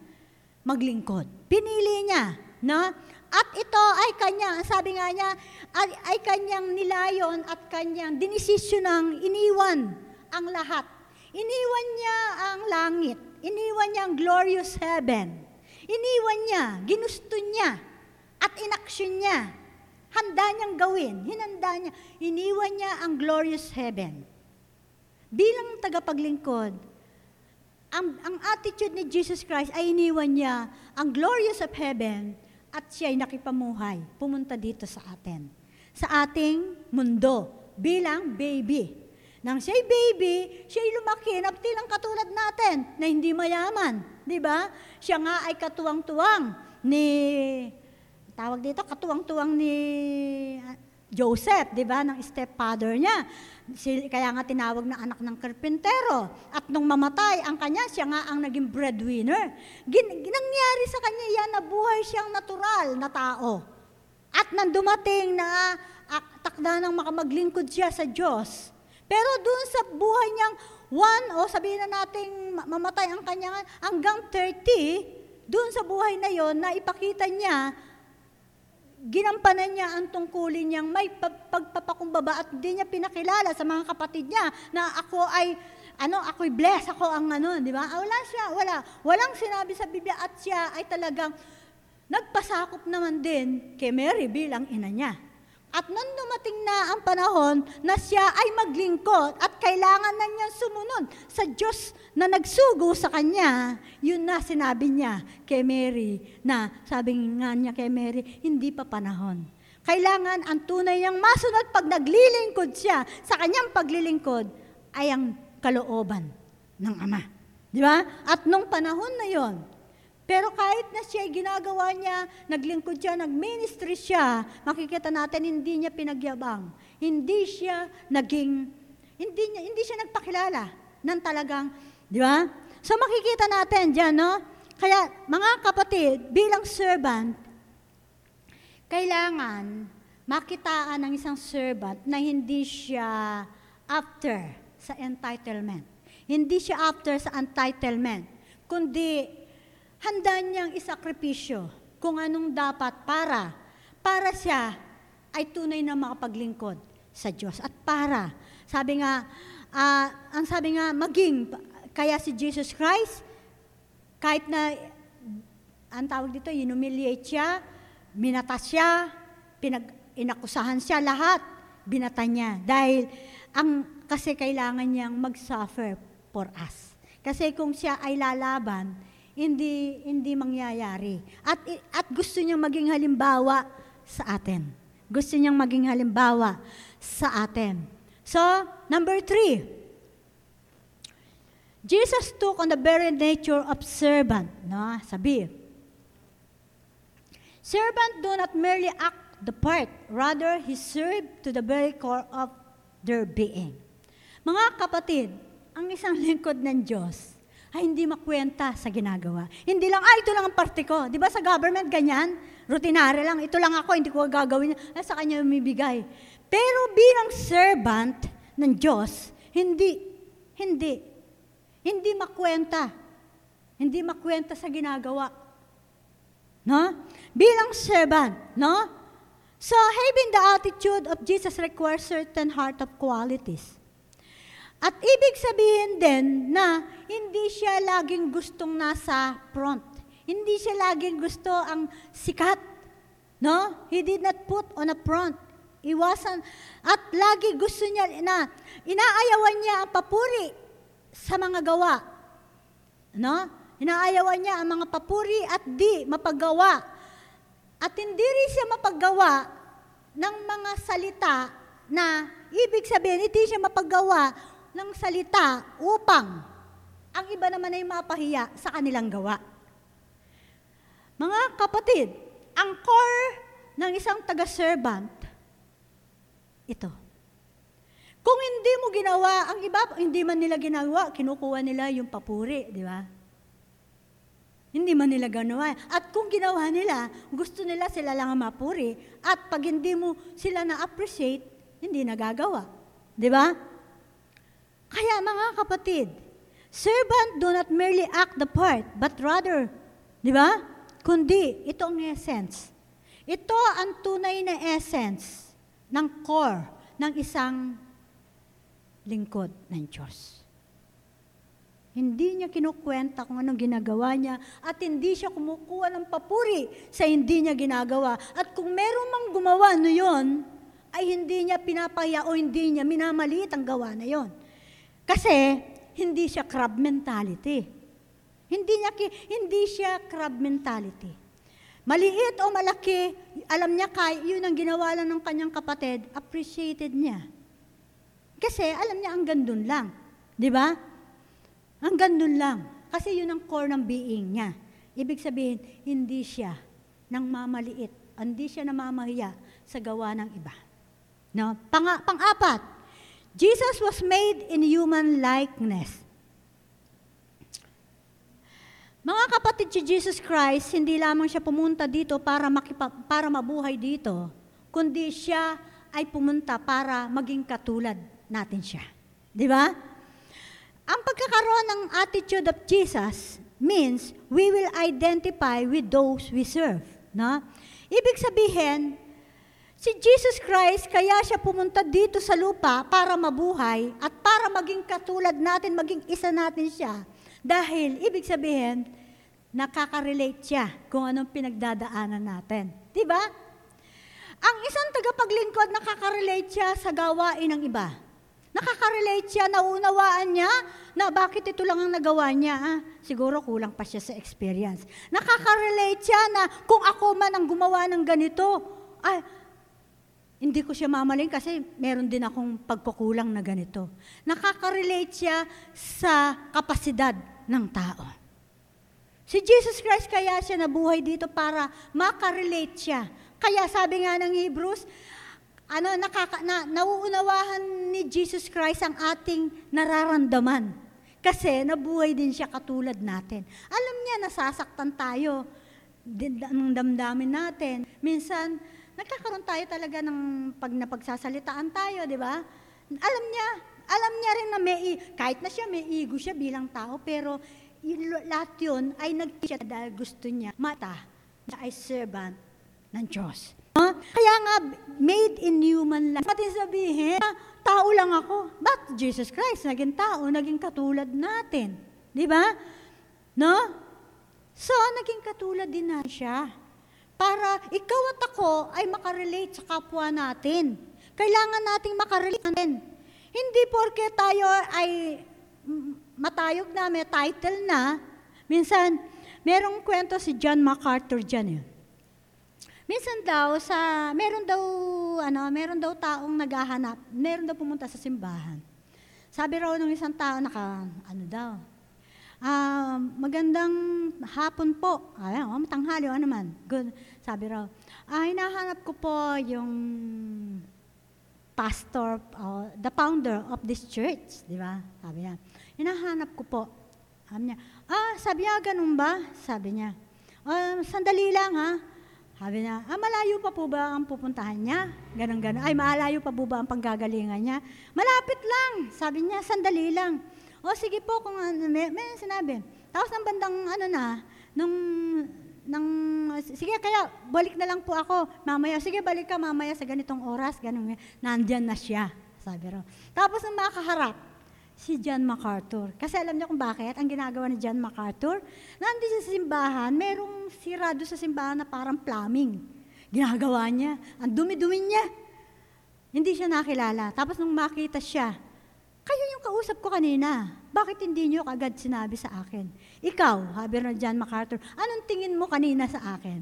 maglingkod. Pinili niya na at ito ay kanya, sabi nga niya, ay, ay kanyang nilayon at kanyang dinisisyon iniwan ang lahat. Iniwan niya ang langit. Iniwan niya ang glorious heaven. Iniwan niya, ginusto niya, at inaksyon niya. Handa niyang gawin, hinanda niya. Iniwan niya ang glorious heaven. Bilang tagapaglingkod, ang, ang attitude ni Jesus Christ ay iniwan niya ang glorious of heaven, at siya'y nakipamuhay, pumunta dito sa atin, sa ating mundo, bilang baby. Nang siya'y baby, siya'y lumaki, naptilang katulad natin, na hindi mayaman, di ba? Siya nga ay katuwang-tuwang ni, tawag dito, katuwang-tuwang ni Joseph, di ba, ng stepfather niya. Kaya nga tinawag na anak ng karpintero. At nung mamatay ang kanya, siya nga ang naging breadwinner. Gin- nangyari sa kanya yan na buhay siyang natural na tao. At nang dumating na uh, takda ng makamaglingkod siya sa Diyos, Pero dun sa buhay niyang one, o sabihin na natin mamatay ang kanyang hanggang thirty, dun sa buhay na yon na ipakita niya, ginampanan niya ang tungkulin niyang may pagpapakumbaba at hindi niya pinakilala sa mga kapatid niya na ako ay, ano, ako'y blessed, ako ang ano, di ba? Wala siya, wala. Walang sinabi sa Biblia at siya ay talagang nagpasakop naman din kay Mary bilang ina niya. At nung dumating na ang panahon na siya ay maglingkod at kailangan na niya sumunod sa Diyos na nagsugo sa kanya, yun na sinabi niya kay Mary na sabi nga niya kay Mary, hindi pa panahon. Kailangan ang tunay niyang masunod pag naglilingkod siya sa kanyang paglilingkod ay ang kalooban ng Ama. Di ba? At nung panahon na yon, pero kahit na siya ginagawa niya, naglingkod siya, nagministry siya, makikita natin hindi niya pinagyabang. Hindi siya naging, hindi, niya, hindi siya nagpakilala ng talagang, di ba? So makikita natin dyan, no? Kaya mga kapatid, bilang servant, kailangan makitaan ng isang servant na hindi siya after sa entitlement. Hindi siya after sa entitlement, kundi handa niyang isakripisyo kung anong dapat para, para siya ay tunay na makapaglingkod sa Diyos. At para, sabi nga, uh, ang sabi nga, maging, kaya si Jesus Christ, kahit na, ang tawag dito, inumiliate siya, minata siya, pinag, inakusahan siya, lahat, binata niya. Dahil, ang, kasi kailangan niyang mag-suffer for us. Kasi kung siya ay lalaban, hindi hindi mangyayari. At at gusto niyang maging halimbawa sa atin. Gusto niyang maging halimbawa sa atin. So, number three. Jesus took on the very nature of servant. No? Sabi. Servant do not merely act the part. Rather, he served to the very core of their being. Mga kapatid, ang isang lingkod ng Diyos ay hindi makwenta sa ginagawa. Hindi lang, ah, ito lang ang parte ko. Di ba sa government, ganyan? Rutinary lang. Ito lang ako, hindi ko gagawin. Ah, sa kanya umibigay. Pero bilang servant ng Diyos, hindi, hindi, hindi makwenta. Hindi makwenta sa ginagawa. No? Bilang servant, no? So, having the attitude of Jesus requires certain heart of qualities. At ibig sabihin din na hindi siya laging gustong nasa front. Hindi siya laging gusto ang sikat. No? He did not put on a front. Iwasan. At lagi gusto niya na inaayawan niya ang papuri sa mga gawa. No? Inaayawan niya ang mga papuri at di mapagawa. At hindi rin siya mapagawa ng mga salita na ibig sabihin, hindi siya mapagawa ng salita upang ang iba naman ay mapahiya sa kanilang gawa. Mga kapatid, ang core ng isang taga-servant, ito. Kung hindi mo ginawa, ang iba, hindi man nila ginawa, kinukuha nila yung papuri, di ba? Hindi man nila ganawa. At kung ginawa nila, gusto nila sila lang ang mapuri. At pag hindi mo sila na-appreciate, hindi nagagawa. Di ba? Kaya mga kapatid, servant do not merely act the part, but rather, di ba? Kundi, ito ang essence. Ito ang tunay na essence ng core ng isang lingkod ng Diyos. Hindi niya kinukwenta kung anong ginagawa niya at hindi siya kumukuha ng papuri sa hindi niya ginagawa. At kung meron mang gumawa no yun, ay hindi niya pinapaya o hindi niya minamaliit ang gawa na yun. Kasi hindi siya crab mentality. Hindi niya hindi siya crab mentality. Maliit o malaki, alam niya kay yun ang ginawa lang ng kanyang kapatid, appreciated niya. Kasi alam niya ang gandun lang, 'di ba? Ang gandun lang. Kasi yun ang core ng being niya. Ibig sabihin, hindi siya nang mamaliit, hindi siya namamahiya sa gawa ng iba. No? Pang, pang-apat, Jesus was made in human likeness. Mga kapatid, si Jesus Christ, hindi lamang siya pumunta dito para, makipa, para mabuhay dito, kundi siya ay pumunta para maging katulad natin siya. Di ba? Ang pagkakaroon ng attitude of Jesus means we will identify with those we serve. No? Ibig sabihin, si Jesus Christ, kaya siya pumunta dito sa lupa para mabuhay at para maging katulad natin, maging isa natin siya. Dahil, ibig sabihin, nakaka-relate siya kung anong pinagdadaanan natin. Diba? Ang isang tagapaglingkod, nakaka-relate siya sa gawain ng iba. Nakaka-relate siya, nauunawaan niya na bakit ito lang ang nagawa niya. Ah, siguro kulang pa siya sa experience. Nakaka-relate siya na kung ako man ang gumawa ng ganito, ay, hindi ko siya mamaling kasi meron din akong pagkukulang na ganito. Nakaka-relate siya sa kapasidad ng tao. Si Jesus Christ, kaya siya nabuhay dito para makarelate siya. Kaya sabi nga ng Hebrews, ano, nakaka, na, nauunawahan ni Jesus Christ ang ating nararamdaman. Kasi nabuhay din siya katulad natin. Alam niya, nasasaktan tayo ng damdamin natin. Minsan, nagkakaroon tayo talaga ng pag napagsasalitaan tayo, di ba? Alam niya, alam niya rin na may, kahit na siya may ego siya bilang tao, pero yung lahat yun ay nag-siya dahil gusto niya mata na ay servant ng Diyos. Huh? Kaya nga, made in human life. Pati sabihin, tao lang ako. But Jesus Christ, naging tao, naging katulad natin. Di ba? No? So, naging katulad din na siya. Para ikaw at ako ay makarelate sa kapwa natin. Kailangan nating makarelate natin. Hindi porke tayo ay matayog na, may title na. Minsan, merong kwento si John MacArthur dyan yun. Minsan daw, sa, meron daw, ano, meron daw taong naghahanap, meron daw pumunta sa simbahan. Sabi raw ng isang tao, naka, ano daw, uh, magandang hapon po, ay, oh, matanghali, ano man, good. Sabi raw, ah, hinahanap ko po yung pastor, uh, the founder of this church, di ba? Sabi niya, hinahanap ko po. Sabi niya, ah, sabi niya, ganun ba? Sabi niya, oh, sandali lang ha. Sabi niya, ah, malayo pa po ba ang pupuntahan niya? Ganun, ganun. Ay, malayo pa po ba ang panggagalingan niya? Malapit lang. Sabi niya, sandali lang. O, oh, sige po, kung ano, may, may sinabi. Tapos ng bandang, ano na, nung, nang, sige, kaya, balik na lang po ako. Mamaya, sige, balik ka mamaya sa ganitong oras. Ganun, nandyan na siya. Sabi raw. Tapos nang makaharap, si John MacArthur. Kasi alam niyo kung bakit? Ang ginagawa ni John MacArthur, nandiyan siya sa simbahan, merong sirado sa simbahan na parang plumbing. Ginagawa niya. Ang dumi-dumi niya. Hindi siya nakilala. Tapos nung makita siya, kayo yung kausap ko kanina. Bakit hindi niyo agad sinabi sa akin? Ikaw, habi ron John MacArthur, anong tingin mo kanina sa akin?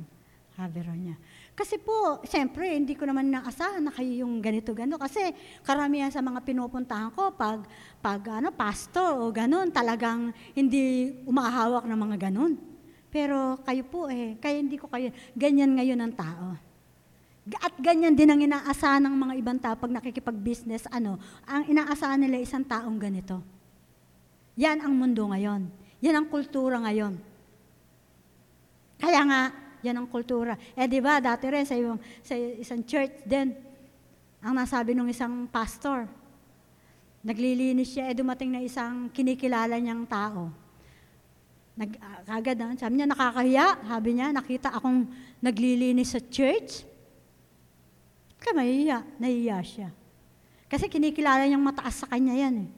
Habi ron niya. Kasi po, siyempre, hindi ko naman naasahan na kayo yung ganito-gano. Kasi karamihan sa mga pinupuntahan ko, pag, pag ano, pastor o ganun, talagang hindi umahawak ng mga ganun. Pero kayo po eh, kaya hindi ko kayo, ganyan ngayon ang tao. At ganyan din ang inaasahan ng mga ibang tao pag nakikipag-business, ano, ang inaasahan nila isang taong ganito. Yan ang mundo ngayon. Yan ang kultura ngayon. Kaya nga, yan ang kultura. Eh di ba, dati rin sa, yung, sa isang church din, ang nasabi ng isang pastor, naglilinis siya, eh dumating na isang kinikilala niyang tao. Nag, agad, sabi niya, nakakahiya, sabi niya, nakita akong naglilinis sa church. Kaya mahiya, nahiya siya. Kasi kinikilala niyang mataas sa kanya yan eh.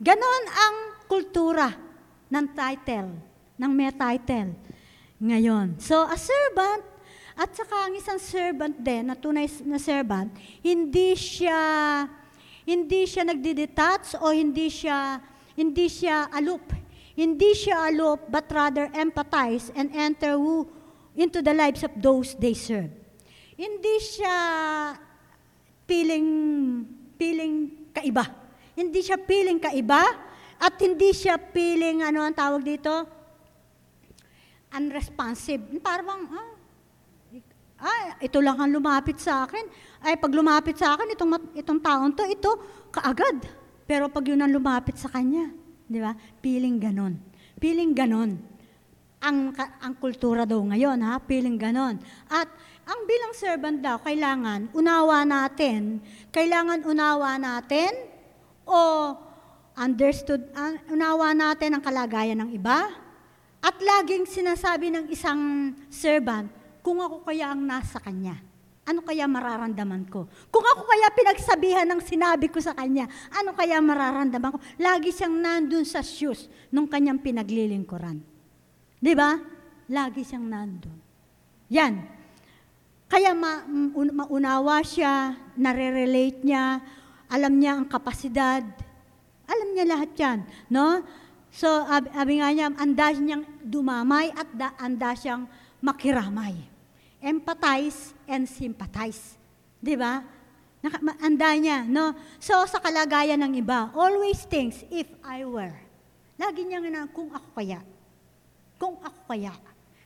Ganon ang kultura ng title, ng may title. Ngayon. So, a servant, at saka ang isang servant din, na tunay na servant, hindi siya, hindi siya nagdi-detach o hindi siya, hindi siya aloof. Hindi siya aloof, but rather empathize and enter who, into the lives of those they serve. Hindi siya piling, piling kaiba. Hindi siya piling kaiba, at hindi siya piling, ano ang tawag dito? Unresponsive. Parang, ah, ah, ito lang ang lumapit sa akin. Ay, pag lumapit sa akin, itong, itong taon to, ito, kaagad. Pero pag yun ang lumapit sa kanya, di ba? Piling ganon. Piling ganon. Ang, ang kultura daw ngayon, ha? Piling ganon. At, ang bilang servant daw, kailangan unawa natin, kailangan unawa natin o understood, uh, unawa natin ang kalagayan ng iba? At laging sinasabi ng isang servant, kung ako kaya ang nasa kanya, ano kaya mararamdaman ko? Kung ako kaya pinagsabihan ng sinabi ko sa kanya, ano kaya mararamdaman ko? Lagi siyang nandun sa shoes nung kanyang pinaglilingkuran. Di ba? Lagi siyang nandun. Yan. Kaya ma- maunawa siya, nare-relate niya, alam niya ang kapasidad, alam niya lahat yan, no? So, ab- abi nga niya, anda niyang dumamay at da- anda siyang makiramay. Empathize and sympathize. Di ba? Anda niya, no? So, sa kalagayan ng iba, always thinks, if I were. Lagi niya nga, kung ako kaya. Kung ako kaya.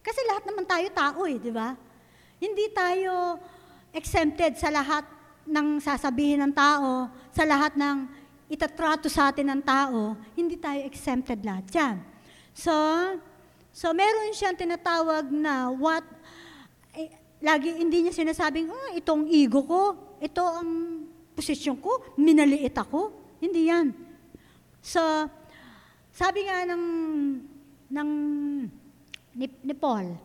Kasi lahat naman tayo tao eh, di ba? Hindi tayo exempted sa lahat ng sasabihin ng tao, sa lahat ng itatrato sa atin ng tao, hindi tayo exempted lahat yan. So, so meron siyang tinatawag na what lagi hindi niya sinasabing, oh, itong ego ko, ito ang posisyon ko, minaliit ako. Hindi yan. So, sabi nga ng, ng ni, ni Paul,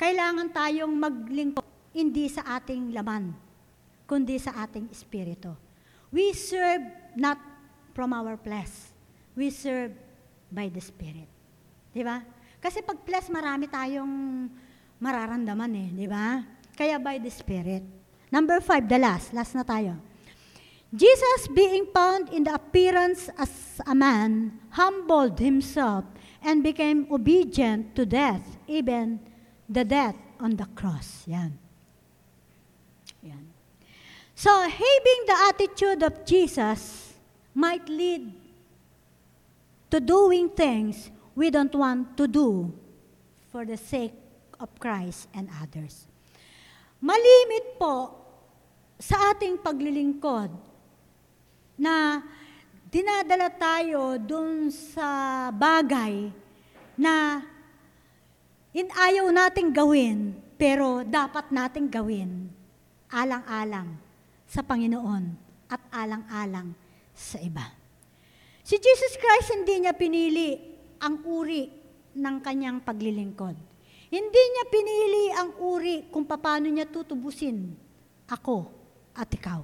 kailangan tayong maglingkod hindi sa ating laman, kundi sa ating espiritu. We serve not from our flesh. We serve by the Spirit. Di ba? Kasi pag flesh, marami tayong mararamdaman eh. Di ba? Kaya by the Spirit. Number five, the last. Last na tayo. Jesus, being found in the appearance as a man, humbled himself and became obedient to death, even the death on the cross. Yan. Yan. So, having the attitude of Jesus might lead to doing things we don't want to do for the sake of Christ and others. Malimit po sa ating paglilingkod na dinadala tayo dun sa bagay na inayaw nating gawin, pero dapat nating gawin alang-alang sa Panginoon at alang-alang sa iba. Si Jesus Christ, hindi niya pinili ang uri ng kanyang paglilingkod. Hindi niya pinili ang uri kung paano niya tutubusin ako at ikaw.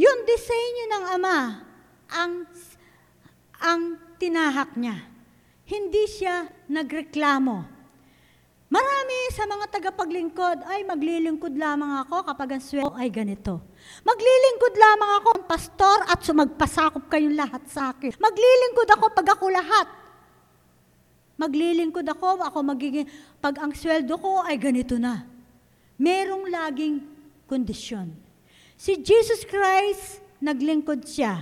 Yung disenyo ng Ama ang ang tinahak niya. Hindi siya nagreklamo. Marami sa mga tagapaglingkod, ay maglilingkod lamang ako kapag ang sweldo ay ganito. Maglilingkod lamang ako ang pastor at sumagpasakop kayong lahat sa akin. Maglilingkod ako pag ako lahat. Maglilingkod ako, ako magiging, pag ang sweldo ko ay ganito na. Merong laging kondisyon. Si Jesus Christ, naglingkod siya.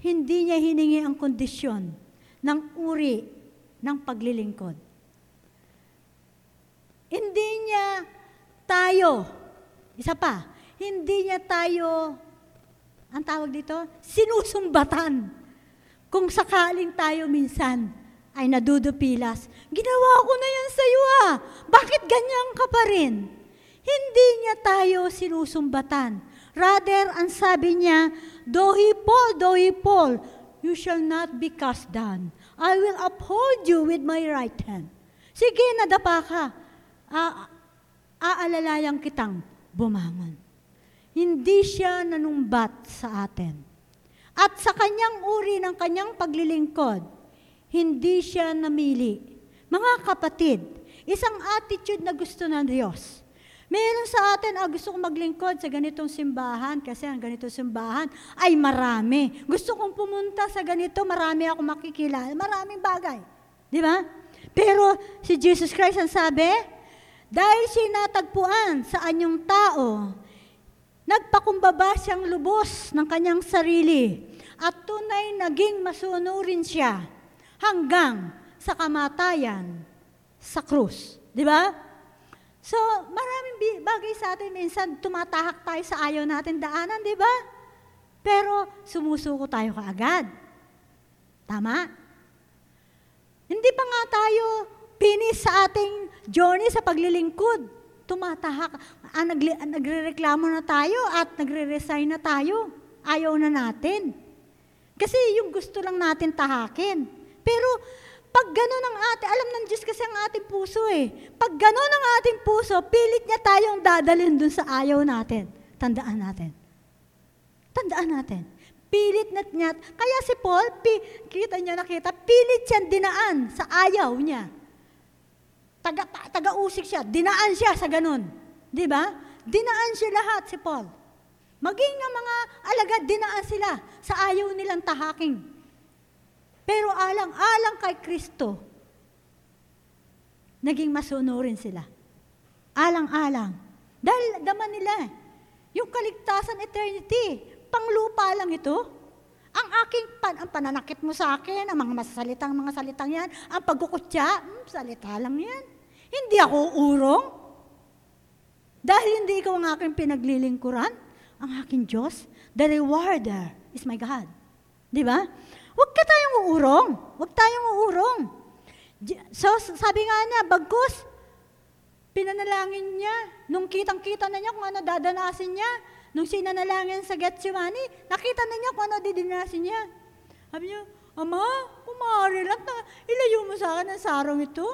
Hindi niya hiningi ang kondisyon ng uri ng paglilingkod. Hindi niya tayo, isa pa, hindi niya tayo, ang tawag dito, sinusumbatan. Kung sakaling tayo minsan ay nadudupilas, ginawa ko na yan sa iyo ah, bakit ganyan ka pa rin? Hindi niya tayo sinusumbatan. Rather, ang sabi niya, though he fall, though he fall, you shall not be cast down. I will uphold you with my right hand. Sige, nadapa ka. A- aalalayan kitang bumangon. Hindi siya nanumbat sa atin. At sa kanyang uri ng kanyang paglilingkod, hindi siya namili. Mga kapatid, isang attitude na gusto ng Diyos. Meron sa atin, ah, gusto kong maglingkod sa ganitong simbahan kasi ang ganitong simbahan ay marami. Gusto kong pumunta sa ganito, marami ako makikilala. Maraming bagay. Di ba? Pero si Jesus Christ ang sabi, dahil siya natagpuan sa anyong tao, nagpakumbaba siyang lubos ng kanyang sarili at tunay naging masunurin siya hanggang sa kamatayan sa krus. Di ba? So, maraming bagay sa atin minsan tumatahak tayo sa ayaw natin daanan, di ba? Pero sumusuko tayo kaagad. Tama? Hindi pa nga tayo pinis sa ating journey sa paglilingkod. Tumatahak, ah, nagli, nagre-reklamo na tayo at nagre-resign na tayo. ayaw na natin. Kasi yung gusto lang natin tahakin. Pero pag gano'n ang ating, alam ng Diyos kasi ang ating puso eh. Pag gano'n ang ating puso, pilit niya tayong dadalhin dun sa ayaw natin. Tandaan natin. Tandaan natin. Pilit na niya. Kaya si Paul, pi, kita niyo nakita, pilit siyang dinaan sa ayaw niya. Taga, taga-usik siya, dinaan siya sa ganun. Di ba? Dinaan siya lahat si Paul. Maging ng mga alagad, dinaan sila sa ayaw nilang tahaking. Pero alang-alang kay Kristo, naging masunurin sila. Alang-alang. Dahil dama nila, yung kaligtasan eternity, panglupa lang ito. Ang aking pan, ang pananakit mo sa akin, ang mga masasalitang mga salitang yan, ang pagkukutya, hmm, salita lang yan. Hindi ako uurong. Dahil hindi ikaw ang aking pinaglilingkuran, ang aking Diyos, the rewarder is my God. Di ba? Huwag ka tayong uurong. Huwag tayong uurong. So, sabi nga niya, bagkus, pinanalangin niya, nung kitang-kita na niya kung ano dadanasin niya, nung sinanalangin sa Getsemani, nakita na niya kung ano didinasin niya. Sabi niya, Ama, kung maaari lang, ilayo mo sa akin ang sarong ito.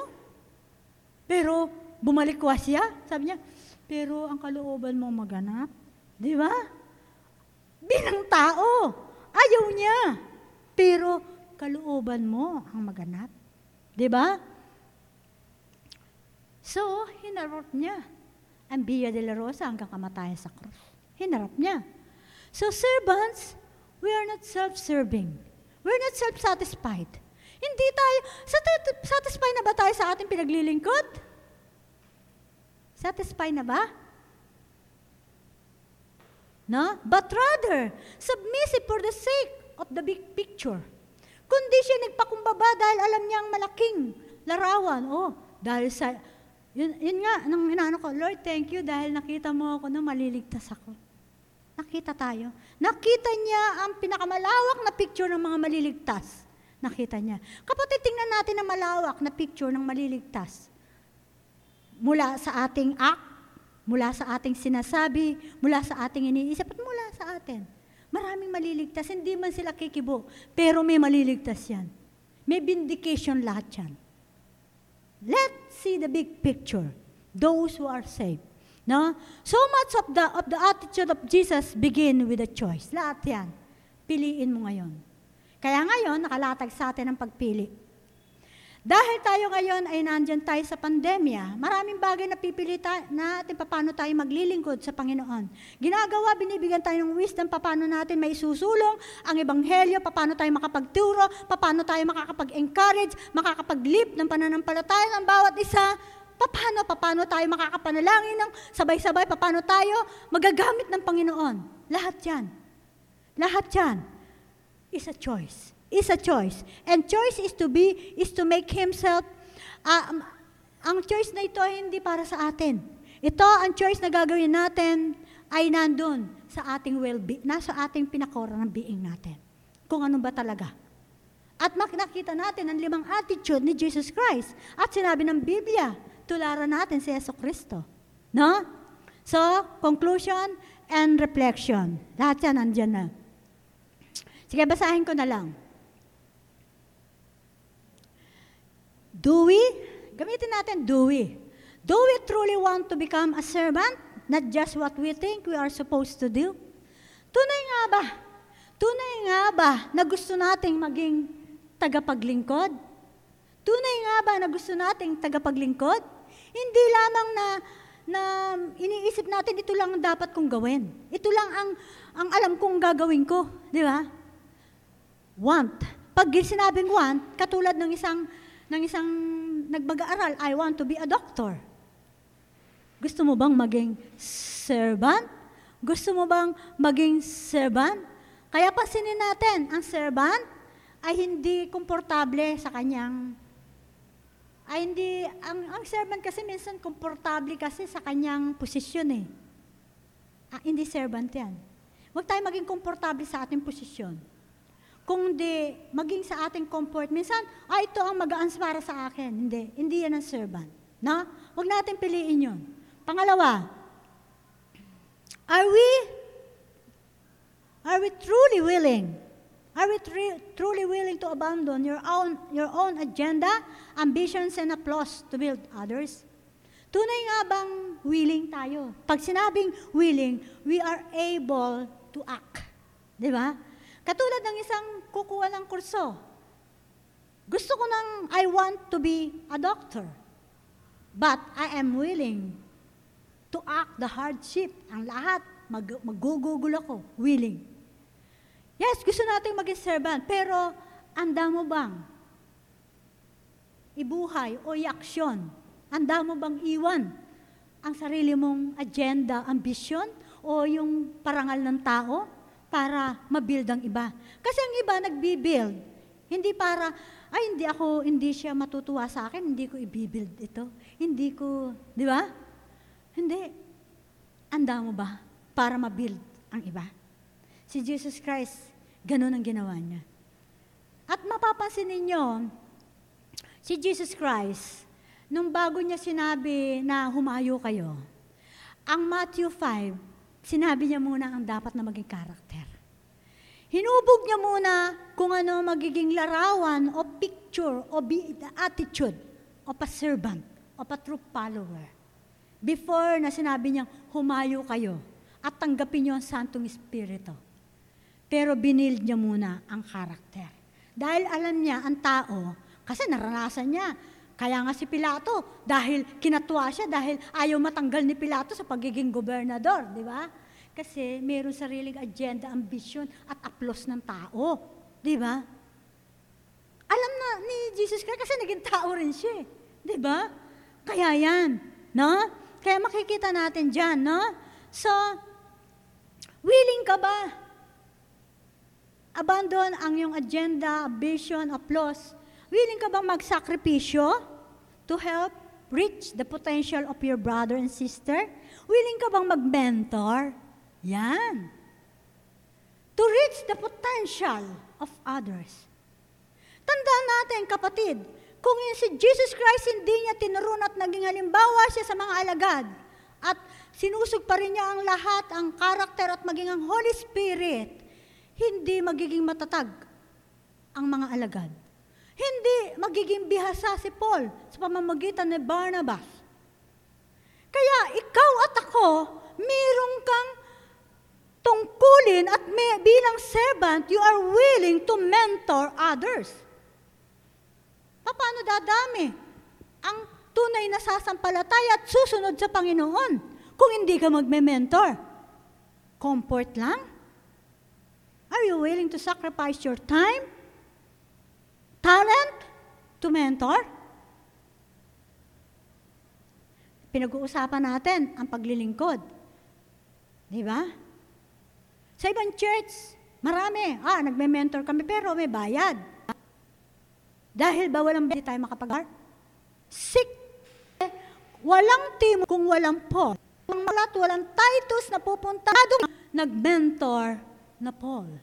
Pero, bumalikwas siya. Sabi niya, pero ang kalooban mo maganap. Di ba? Bilang tao, ayaw niya. Pero, kalooban mo ang maganap. Di ba? So, hinarap niya ang Via de la Rosa hanggang kamatayan sa krus. Hinarap niya. So servants, we are not self-serving. We're not self-satisfied. Hindi tayo, satisfied na ba tayo sa ating pinaglilingkod? Satisfied na ba? No? But rather, submissive for the sake of the big picture. Kundi siya nagpakumbaba dahil alam niya ang malaking larawan. Oh, dahil sa, yun, yun nga, nung inaano ko, Lord, thank you dahil nakita mo ako nung maliligtas ako. Nakita tayo. Nakita niya ang pinakamalawak na picture ng mga maliligtas. Nakita niya. Kapatid, tingnan natin ang malawak na picture ng maliligtas. Mula sa ating act, mula sa ating sinasabi, mula sa ating iniisip, at mula sa atin. Maraming maliligtas. Hindi man sila kikibo, pero may maliligtas yan. May vindication lahat yan. Let's see the big picture. Those who are saved. No? So much of the of the attitude of Jesus begin with a choice. Lahat yan. Piliin mo ngayon. Kaya ngayon, nakalatag sa atin ang pagpili. Dahil tayo ngayon ay nandyan tayo sa pandemya, maraming bagay na pipilitan natin paano tayo maglilingkod sa Panginoon. Ginagawa, binibigyan tayo ng wisdom paano natin may susulong ang Ebanghelyo, paano tayo makapagturo, paano tayo makakapag-encourage, makakapag-lift ng pananampalataya ng bawat isa, Paano, paano tayo makakapanalangin ng sabay-sabay, paano tayo magagamit ng Panginoon. Lahat yan. Lahat yan. Is a choice. Is a choice. And choice is to be, is to make himself, uh, um, ang choice na ito hindi para sa atin. Ito, ang choice na gagawin natin ay nandun sa ating well-being, nasa ating pinakora ng being natin. Kung ano ba talaga. At makikita natin ang limang attitude ni Jesus Christ at sinabi ng Biblia. Tularan natin si Jesucristo. No? So, conclusion and reflection. Lahat yan, nandyan na. Sige, basahin ko na lang. Do we, gamitin natin, do we? Do we truly want to become a servant? Not just what we think we are supposed to do? Tunay nga ba? Tunay nga ba na gusto nating maging tagapaglingkod? Tunay nga ba na gusto nating tagapaglingkod? Hindi lamang na, na iniisip natin, ito lang ang dapat kong gawin. Ito lang ang, ang alam kong gagawin ko. Di ba? Want. Pag sinabing want, katulad ng isang, ng isang nagmag-aaral, I want to be a doctor. Gusto mo bang maging servant? Gusto mo bang maging servant? Kaya pansinin natin, ang servant ay hindi komportable sa kanyang ay hindi, ang, ang servant kasi minsan komportable kasi sa kanyang posisyon eh. Ah, hindi servant yan. Huwag tayo maging komportable sa ating posisyon. Kung hindi, maging sa ating comfort. Minsan, ah, ito ang magaan para sa akin. Hindi, hindi yan ang servant. No? Huwag natin piliin yun. Pangalawa, are we, are we we truly willing? Are we tri- truly willing to abandon your own your own agenda, ambitions, and applause to build others? Tunay nga bang willing tayo? Pag sinabing willing, we are able to act. Di ba? Katulad ng isang kukuha ng kurso. Gusto ko ng I want to be a doctor. But I am willing to act the hardship. Ang lahat, mag- magugugol ako. Willing. Yes, gusto natin maging servant, pero anda mo bang ibuhay o i-aksyon? Anda mo bang iwan ang sarili mong agenda, ambition, o yung parangal ng tao para mabuild ang iba? Kasi ang iba nagbi-build. Hindi para, ay hindi ako, hindi siya matutuwa sa akin, hindi ko i-build ito. Hindi ko, di ba? Hindi. Anda mo ba para mabuild ang iba? Si Jesus Christ, ganun ang ginawa niya. At mapapansin ninyo, si Jesus Christ, nung bago niya sinabi na humayo kayo, ang Matthew five, sinabi niya muna ang dapat na maging karakter. Hinubog niya muna kung ano magiging larawan o picture o attitude o a servant o a true follower. Before na sinabi niya, humayo kayo at tanggapin niyo ang Santong Espiritu. Pero binild niya muna ang karakter. Dahil alam niya ang tao, kasi naranasan niya. Kaya nga si Pilato, dahil kinatuwa siya, dahil ayaw matanggal ni Pilato sa pagiging gobernador, di ba? Kasi mayroong sariling agenda, ambition, at aplos ng tao, di ba? Alam na ni Jesus Christ kasi naging tao rin siya, di ba? Kaya yan, no? Kaya makikita natin dyan, no? So, willing ka ba? Abandon ang iyong agenda, ambition, aplos. Willing ka bang magsakripisyo to help reach the potential of your brother and sister? Willing ka bang mag-mentor? Yan. To reach the potential of others. Tandaan natin, kapatid, kung si Jesus Christ hindi niya tinurun at naging halimbawa siya sa mga alagad at sinusog pa rin niya ang lahat, ang karakter at maging ang Holy Spirit, hindi magiging matatag ang mga alagad. Hindi magiging bihasa si Paul sa pamamagitan ni Barnabas. Kaya ikaw at ako, mayroong kang tungkulin at may, bilang servant, you are willing to mentor others. Paano dadami ang tunay na sasampalataya at susunod sa Panginoon kung hindi ka magme-mentor? Comfort lang? Are you willing to sacrifice your time? Talent to mentor? Pinag-uusapan natin ang paglilingkod. Di ba? Sa ibang church, marami. Ah, nagme-mentor kami pero may bayad. Dahil ba walang bayad, tayo makapag-ar? Sick. Walang team kung walang Paul. Walang malat, walang Titus na pupunta. Nag-mentor na Paul.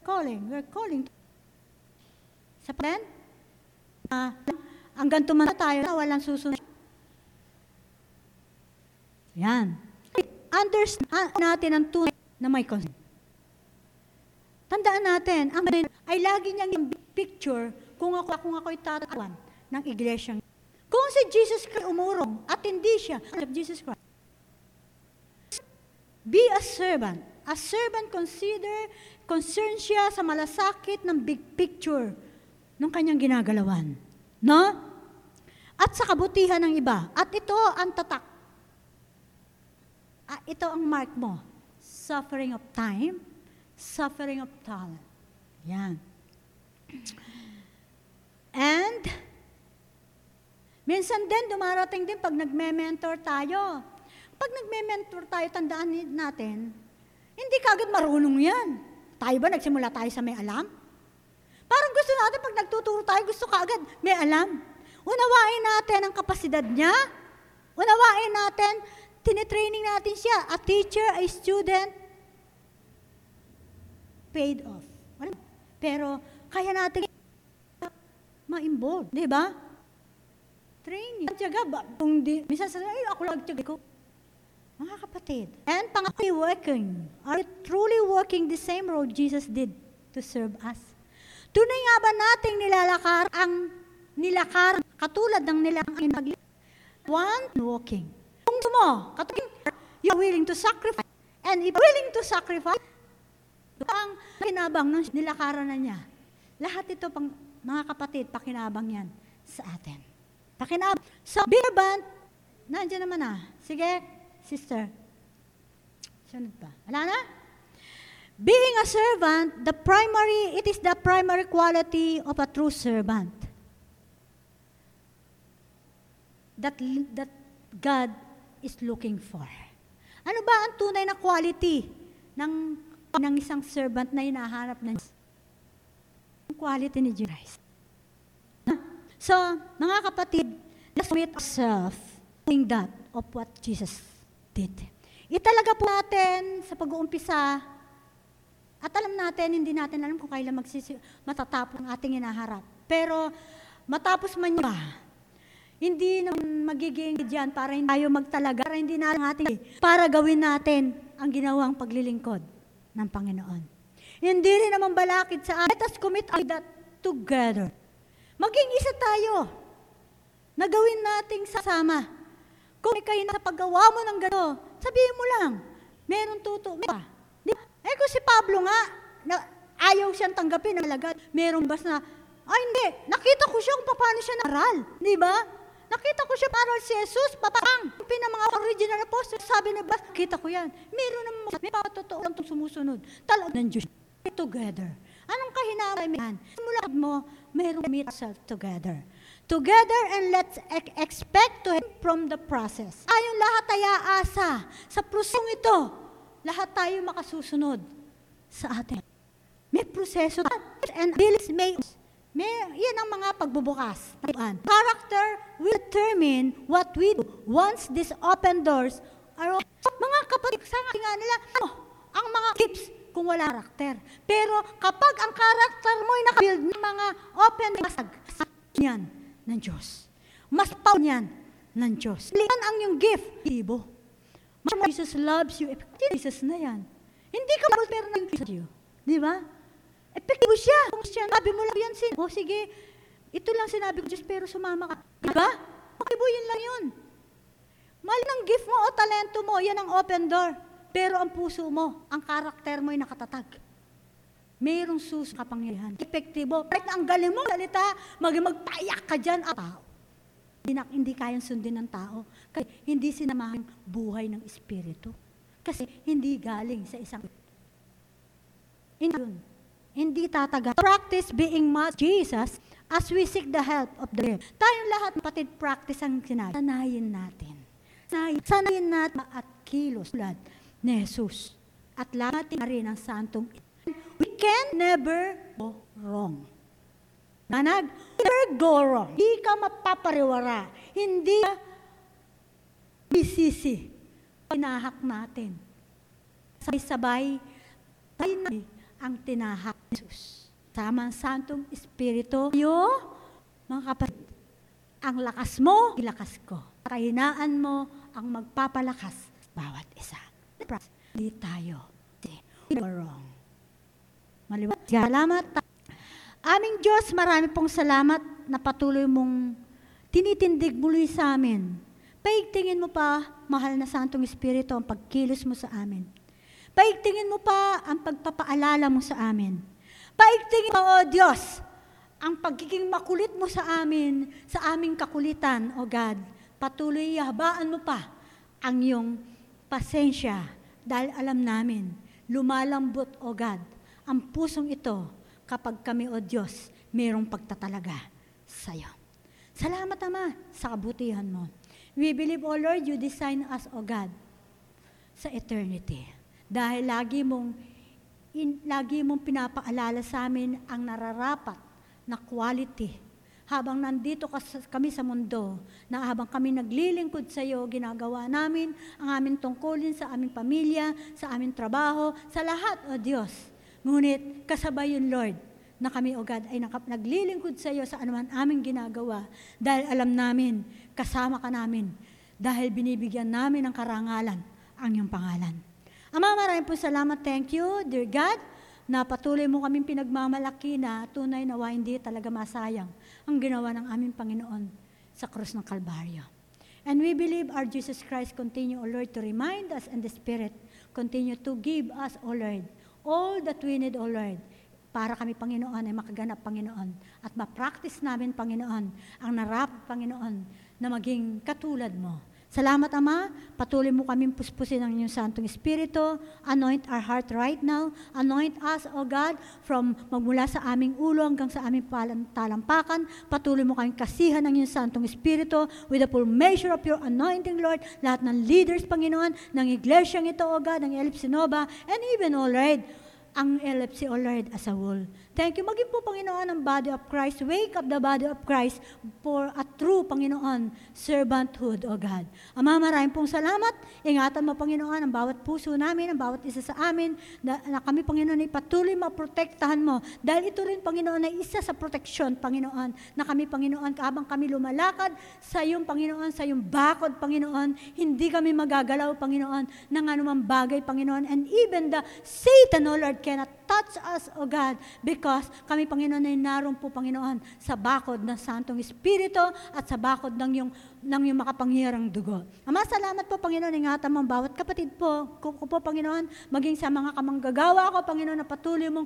Calling, we're calling sa plan, uh, hanggang tumanda tayo, walang susunod. Yan. Understand natin ang tunay na may concern. Tandaan natin, ang ay lagi niyang picture kung ako, kung ako'y tatawan ng iglesia. Kung si Jesus Christ umurong at hindi siya, Jesus Christ. Be a servant. A servant consider, concern siya sa malasakit ng big picture nung kanyang ginagalawan. No? At sa kabutihan ng iba. At ito ang tatak. Ah, ito ang mark mo. Suffering of time, suffering of talent. Yan. And, minsan din, dumarating din pag nagme-mentor tayo. Pag nagme-mentor tayo, tandaan natin, hindi kagad marunong yan. Tayo ba, nagsimula tayo sa may alam? Parang gusto natin, pag nagtuturo tayo, gusto ka agad, may alam. Unawain natin ang kapasidad niya. Unawain natin, tinitraining natin siya. A teacher, a student, paid off. Pero, kaya natin ma-involve, di ba? Training. Tiyaga ba? Kung di, minsan sa, ay, ako lang tiyaga ko. Mga kapatid. And pangatlo, working. Are you truly working the same road Jesus did to serve us? Tunay nga ba nating nilalakar ang nilakar katulad ng nilang inaglip? One, walking. Kung sumo, katulad, you are willing to sacrifice. And if willing to sacrifice, ang kinabang ng nilakaran na niya. Lahat ito, pang, mga kapatid, pakinabang yan sa atin. Pakinabang. So, binabant, nandiyan naman ah. Sige, sister. Sunod pa. Wala na? Being a servant, the primary, it is the primary quality of a true servant. That, that God is looking for. Ano ba ang tunay na quality ng ng isang servant na hinaharap na ang quality ni Jesus Christ. So, mga kapatid, let's commit ourselves doing that of what Jesus did. Italaga po natin sa pag-uumpisa at alam natin, hindi natin alam kung kailan magsisi- matatapos ang ating hinaharap. Pero, matapos man yun ba, hindi naman magiging diyan para hindi tayo magtalaga, para hindi na ating, para gawin natin ang ginawang paglilingkod ng Panginoon. Hindi rin naman balakid sa atin. Let us commit all that together. Maging isa tayo na gawin nating sasama. Kung ikay na sa paggawa mo ng gano'n, sabihin mo lang, meron tuto. Meron pa. Eh kung si Pablo nga, na, ayaw siyang tanggapin ng alagad. Meron bas na, ay hindi, nakita ko siya kung paano siya naral. Di ba? Nakita ko siya paano si Jesus, papang. Pinang mga original apostles, sabi na bas, nakita ko yan. Meron naman mga, may patotoo lang itong sumusunod. Talagang ng Diyos. Together. Anong kahinaan? Simula mo, mayroon meet ourselves together. Together and let's e- expect to help from the process. Ayong lahat ay aasa sa prosesong ito, lahat tayo makasusunod sa atin. May proseso and bills may May, yan ang mga pagbubukas. Character will determine what we do once these open doors are open. Mga kapatid, sa nga nila, oh, ang mga tips kung wala karakter. Pero kapag ang karakter mo'y nakabuild ng mga open doors, yan ng Diyos. Mas power yan ng Diyos. Yan ang yung gift. Ibo. Jesus loves you. Jesus na yan. Hindi ka mo pero ng Jesus you. Di ba? Epektibo siya. Kung siya, sabi mo lang yan, sin. O sige, ito lang sinabi ko, Diyos, pero sumama ka. Diba? Epektibo yun lang yun. Mali ng gift mo o talento mo, yan ang open door. Pero ang puso mo, ang karakter mo ay nakatatag. Mayroong susunod kapangyarihan. Epektibo. Kahit na ang galing mong salita, maging magpayak ka dyan ang tao. Hindi, na, hindi kayang sundin ng tao. Kasi hindi sinamahan buhay ng espiritu. Kasi hindi galing sa isang... Hindi yun. Hindi tataga. Practice being much Jesus as we seek the help of the Lord. Tayong lahat, patid, practice ang sinabi. Sanayin natin. Sanayin, sanayin natin at kilos tulad ni Jesus. At lahat na rin ang santong. We can never go wrong. Nanag, never go wrong. Hindi ka mapapariwara. Hindi ka bisisi. Tinahak natin. Sabay-sabay, tayo na ang tinahak ni Jesus. Sama ang Santong Espiritu. Yo, mga kapatid, ang lakas mo, ilakas ko. Kahinaan mo ang magpapalakas bawat isa. Hindi tayo. Hindi wrong. Maliwanag. Salamat. Aming Diyos, marami pong salamat na patuloy mong tinitindig muli sa amin. Paigtingin mo pa, mahal na Santong Espiritu, ang pagkilos mo sa amin. Paigtingin mo pa ang pagpapaalala mo sa amin. Paigtingin mo, O Diyos, ang pagiging makulit mo sa amin, sa aming kakulitan, O God. Patuloy habaan mo pa ang iyong pasensya dahil alam namin, lumalambot, O God, ang pusong ito kapag kami, O Diyos, mayroong pagtatalaga sa iyo. Salamat, Ama, sa kabutihan mo. We believe, O Lord, you design us, O God, sa eternity. Dahil lagi mong, in, lagi mong pinapaalala sa amin ang nararapat na quality. Habang nandito kami sa mundo, na habang kami naglilingkod sa iyo, ginagawa namin ang aming tungkulin sa aming pamilya, sa aming trabaho, sa lahat, O Diyos. Ngunit kasabay yun, Lord, na kami, O God, ay naglilingkod sa iyo sa anuman aming ginagawa. Dahil alam namin, kasama ka namin. Dahil binibigyan namin ang karangalan ang iyong pangalan. Ama, maraming po salamat. Thank you, dear God, na patuloy mo kaming pinagmamalaki na tunay na wa hindi talaga masayang ang ginawa ng aming Panginoon sa krus ng Kalbaryo. And we believe our Jesus Christ continue, O Lord, to remind us, and the Spirit continue to give us, O Lord, all that we need, O Lord, para kami, Panginoon, ay makaganap, Panginoon, at ma-practice namin, Panginoon, ang narap, Panginoon, na maging katulad mo. Salamat, Ama. Patuloy mo kaming puspusin ng iyong Santong Espiritu. Anoint our heart right now. Anoint us, O God, from magmula sa aming ulo hanggang sa aming talampakan. Patuloy mo kaming kasihan ng iyong Santong Espiritu with the full measure of your anointing, Lord. Lahat ng leaders, Panginoon, ng iglesia ito, O God, ng E L F C Nova, and even, O Lord, ang E L F C, O Lord, as a whole. Thank you. Maging po, Panginoon, ang body of Christ. Wake up the body of Christ for a true, Panginoon, servanthood, O God. Ama, maraming pong salamat. Ingatan mo, Panginoon, ang bawat puso namin, ang bawat isa sa amin, na, na kami, Panginoon, ay patuloy maprotektahan mo. Dahil ito rin, Panginoon, ay isa sa proteksyon, Panginoon, na kami, Panginoon, habang kami lumalakad sa iyong, Panginoon, sa iyong bakod, Panginoon, hindi kami magagalaw, Panginoon, ng anumang bagay, Panginoon. And even the Satan, O Lord, cannot touch us, O God, because kami, Panginoon, ay naroon po, Panginoon, sa bakod ng Santong Espiritu at sa bakod ng iyong, ng iyong makapangyarang dugo. Ama, salamat po, Panginoon, ingatan mong bawat kapatid po, ko po, Panginoon, maging sa mga kamanggagawa ko, Panginoon, na patuloy mong,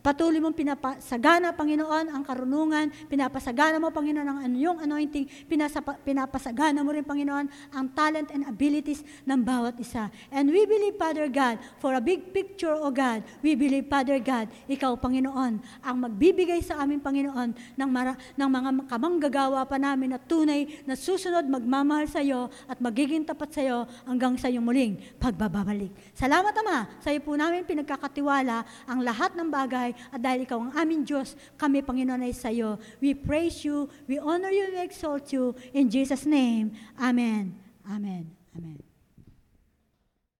patuloy mong pinapasagana, Panginoon, ang karunungan, pinapasagana mo, Panginoon, ang iyong anointing, pinasapa, pinapasagana mo rin, Panginoon, ang talent and abilities ng bawat isa. And we believe, Father God, for a big picture, O God, we believe, Father God, Ikaw, Panginoon, ang magbibigay sa amin, Panginoon, ng, mara, ng mga kamanggagawa pa namin na tunay na susunod, magmamahal sa iyo at magiging tapat sa iyo hanggang sa iyong muling pagbabalik. Salamat, Ama, sa iyo po namin pinagkakatiwala ang lahat ng bagay, at dahil Ikaw ang aming Diyos, kami, Panginoon, ay sa iyo. We praise you, we honor you, we exalt you. In Jesus' name, Amen. Amen. Amen.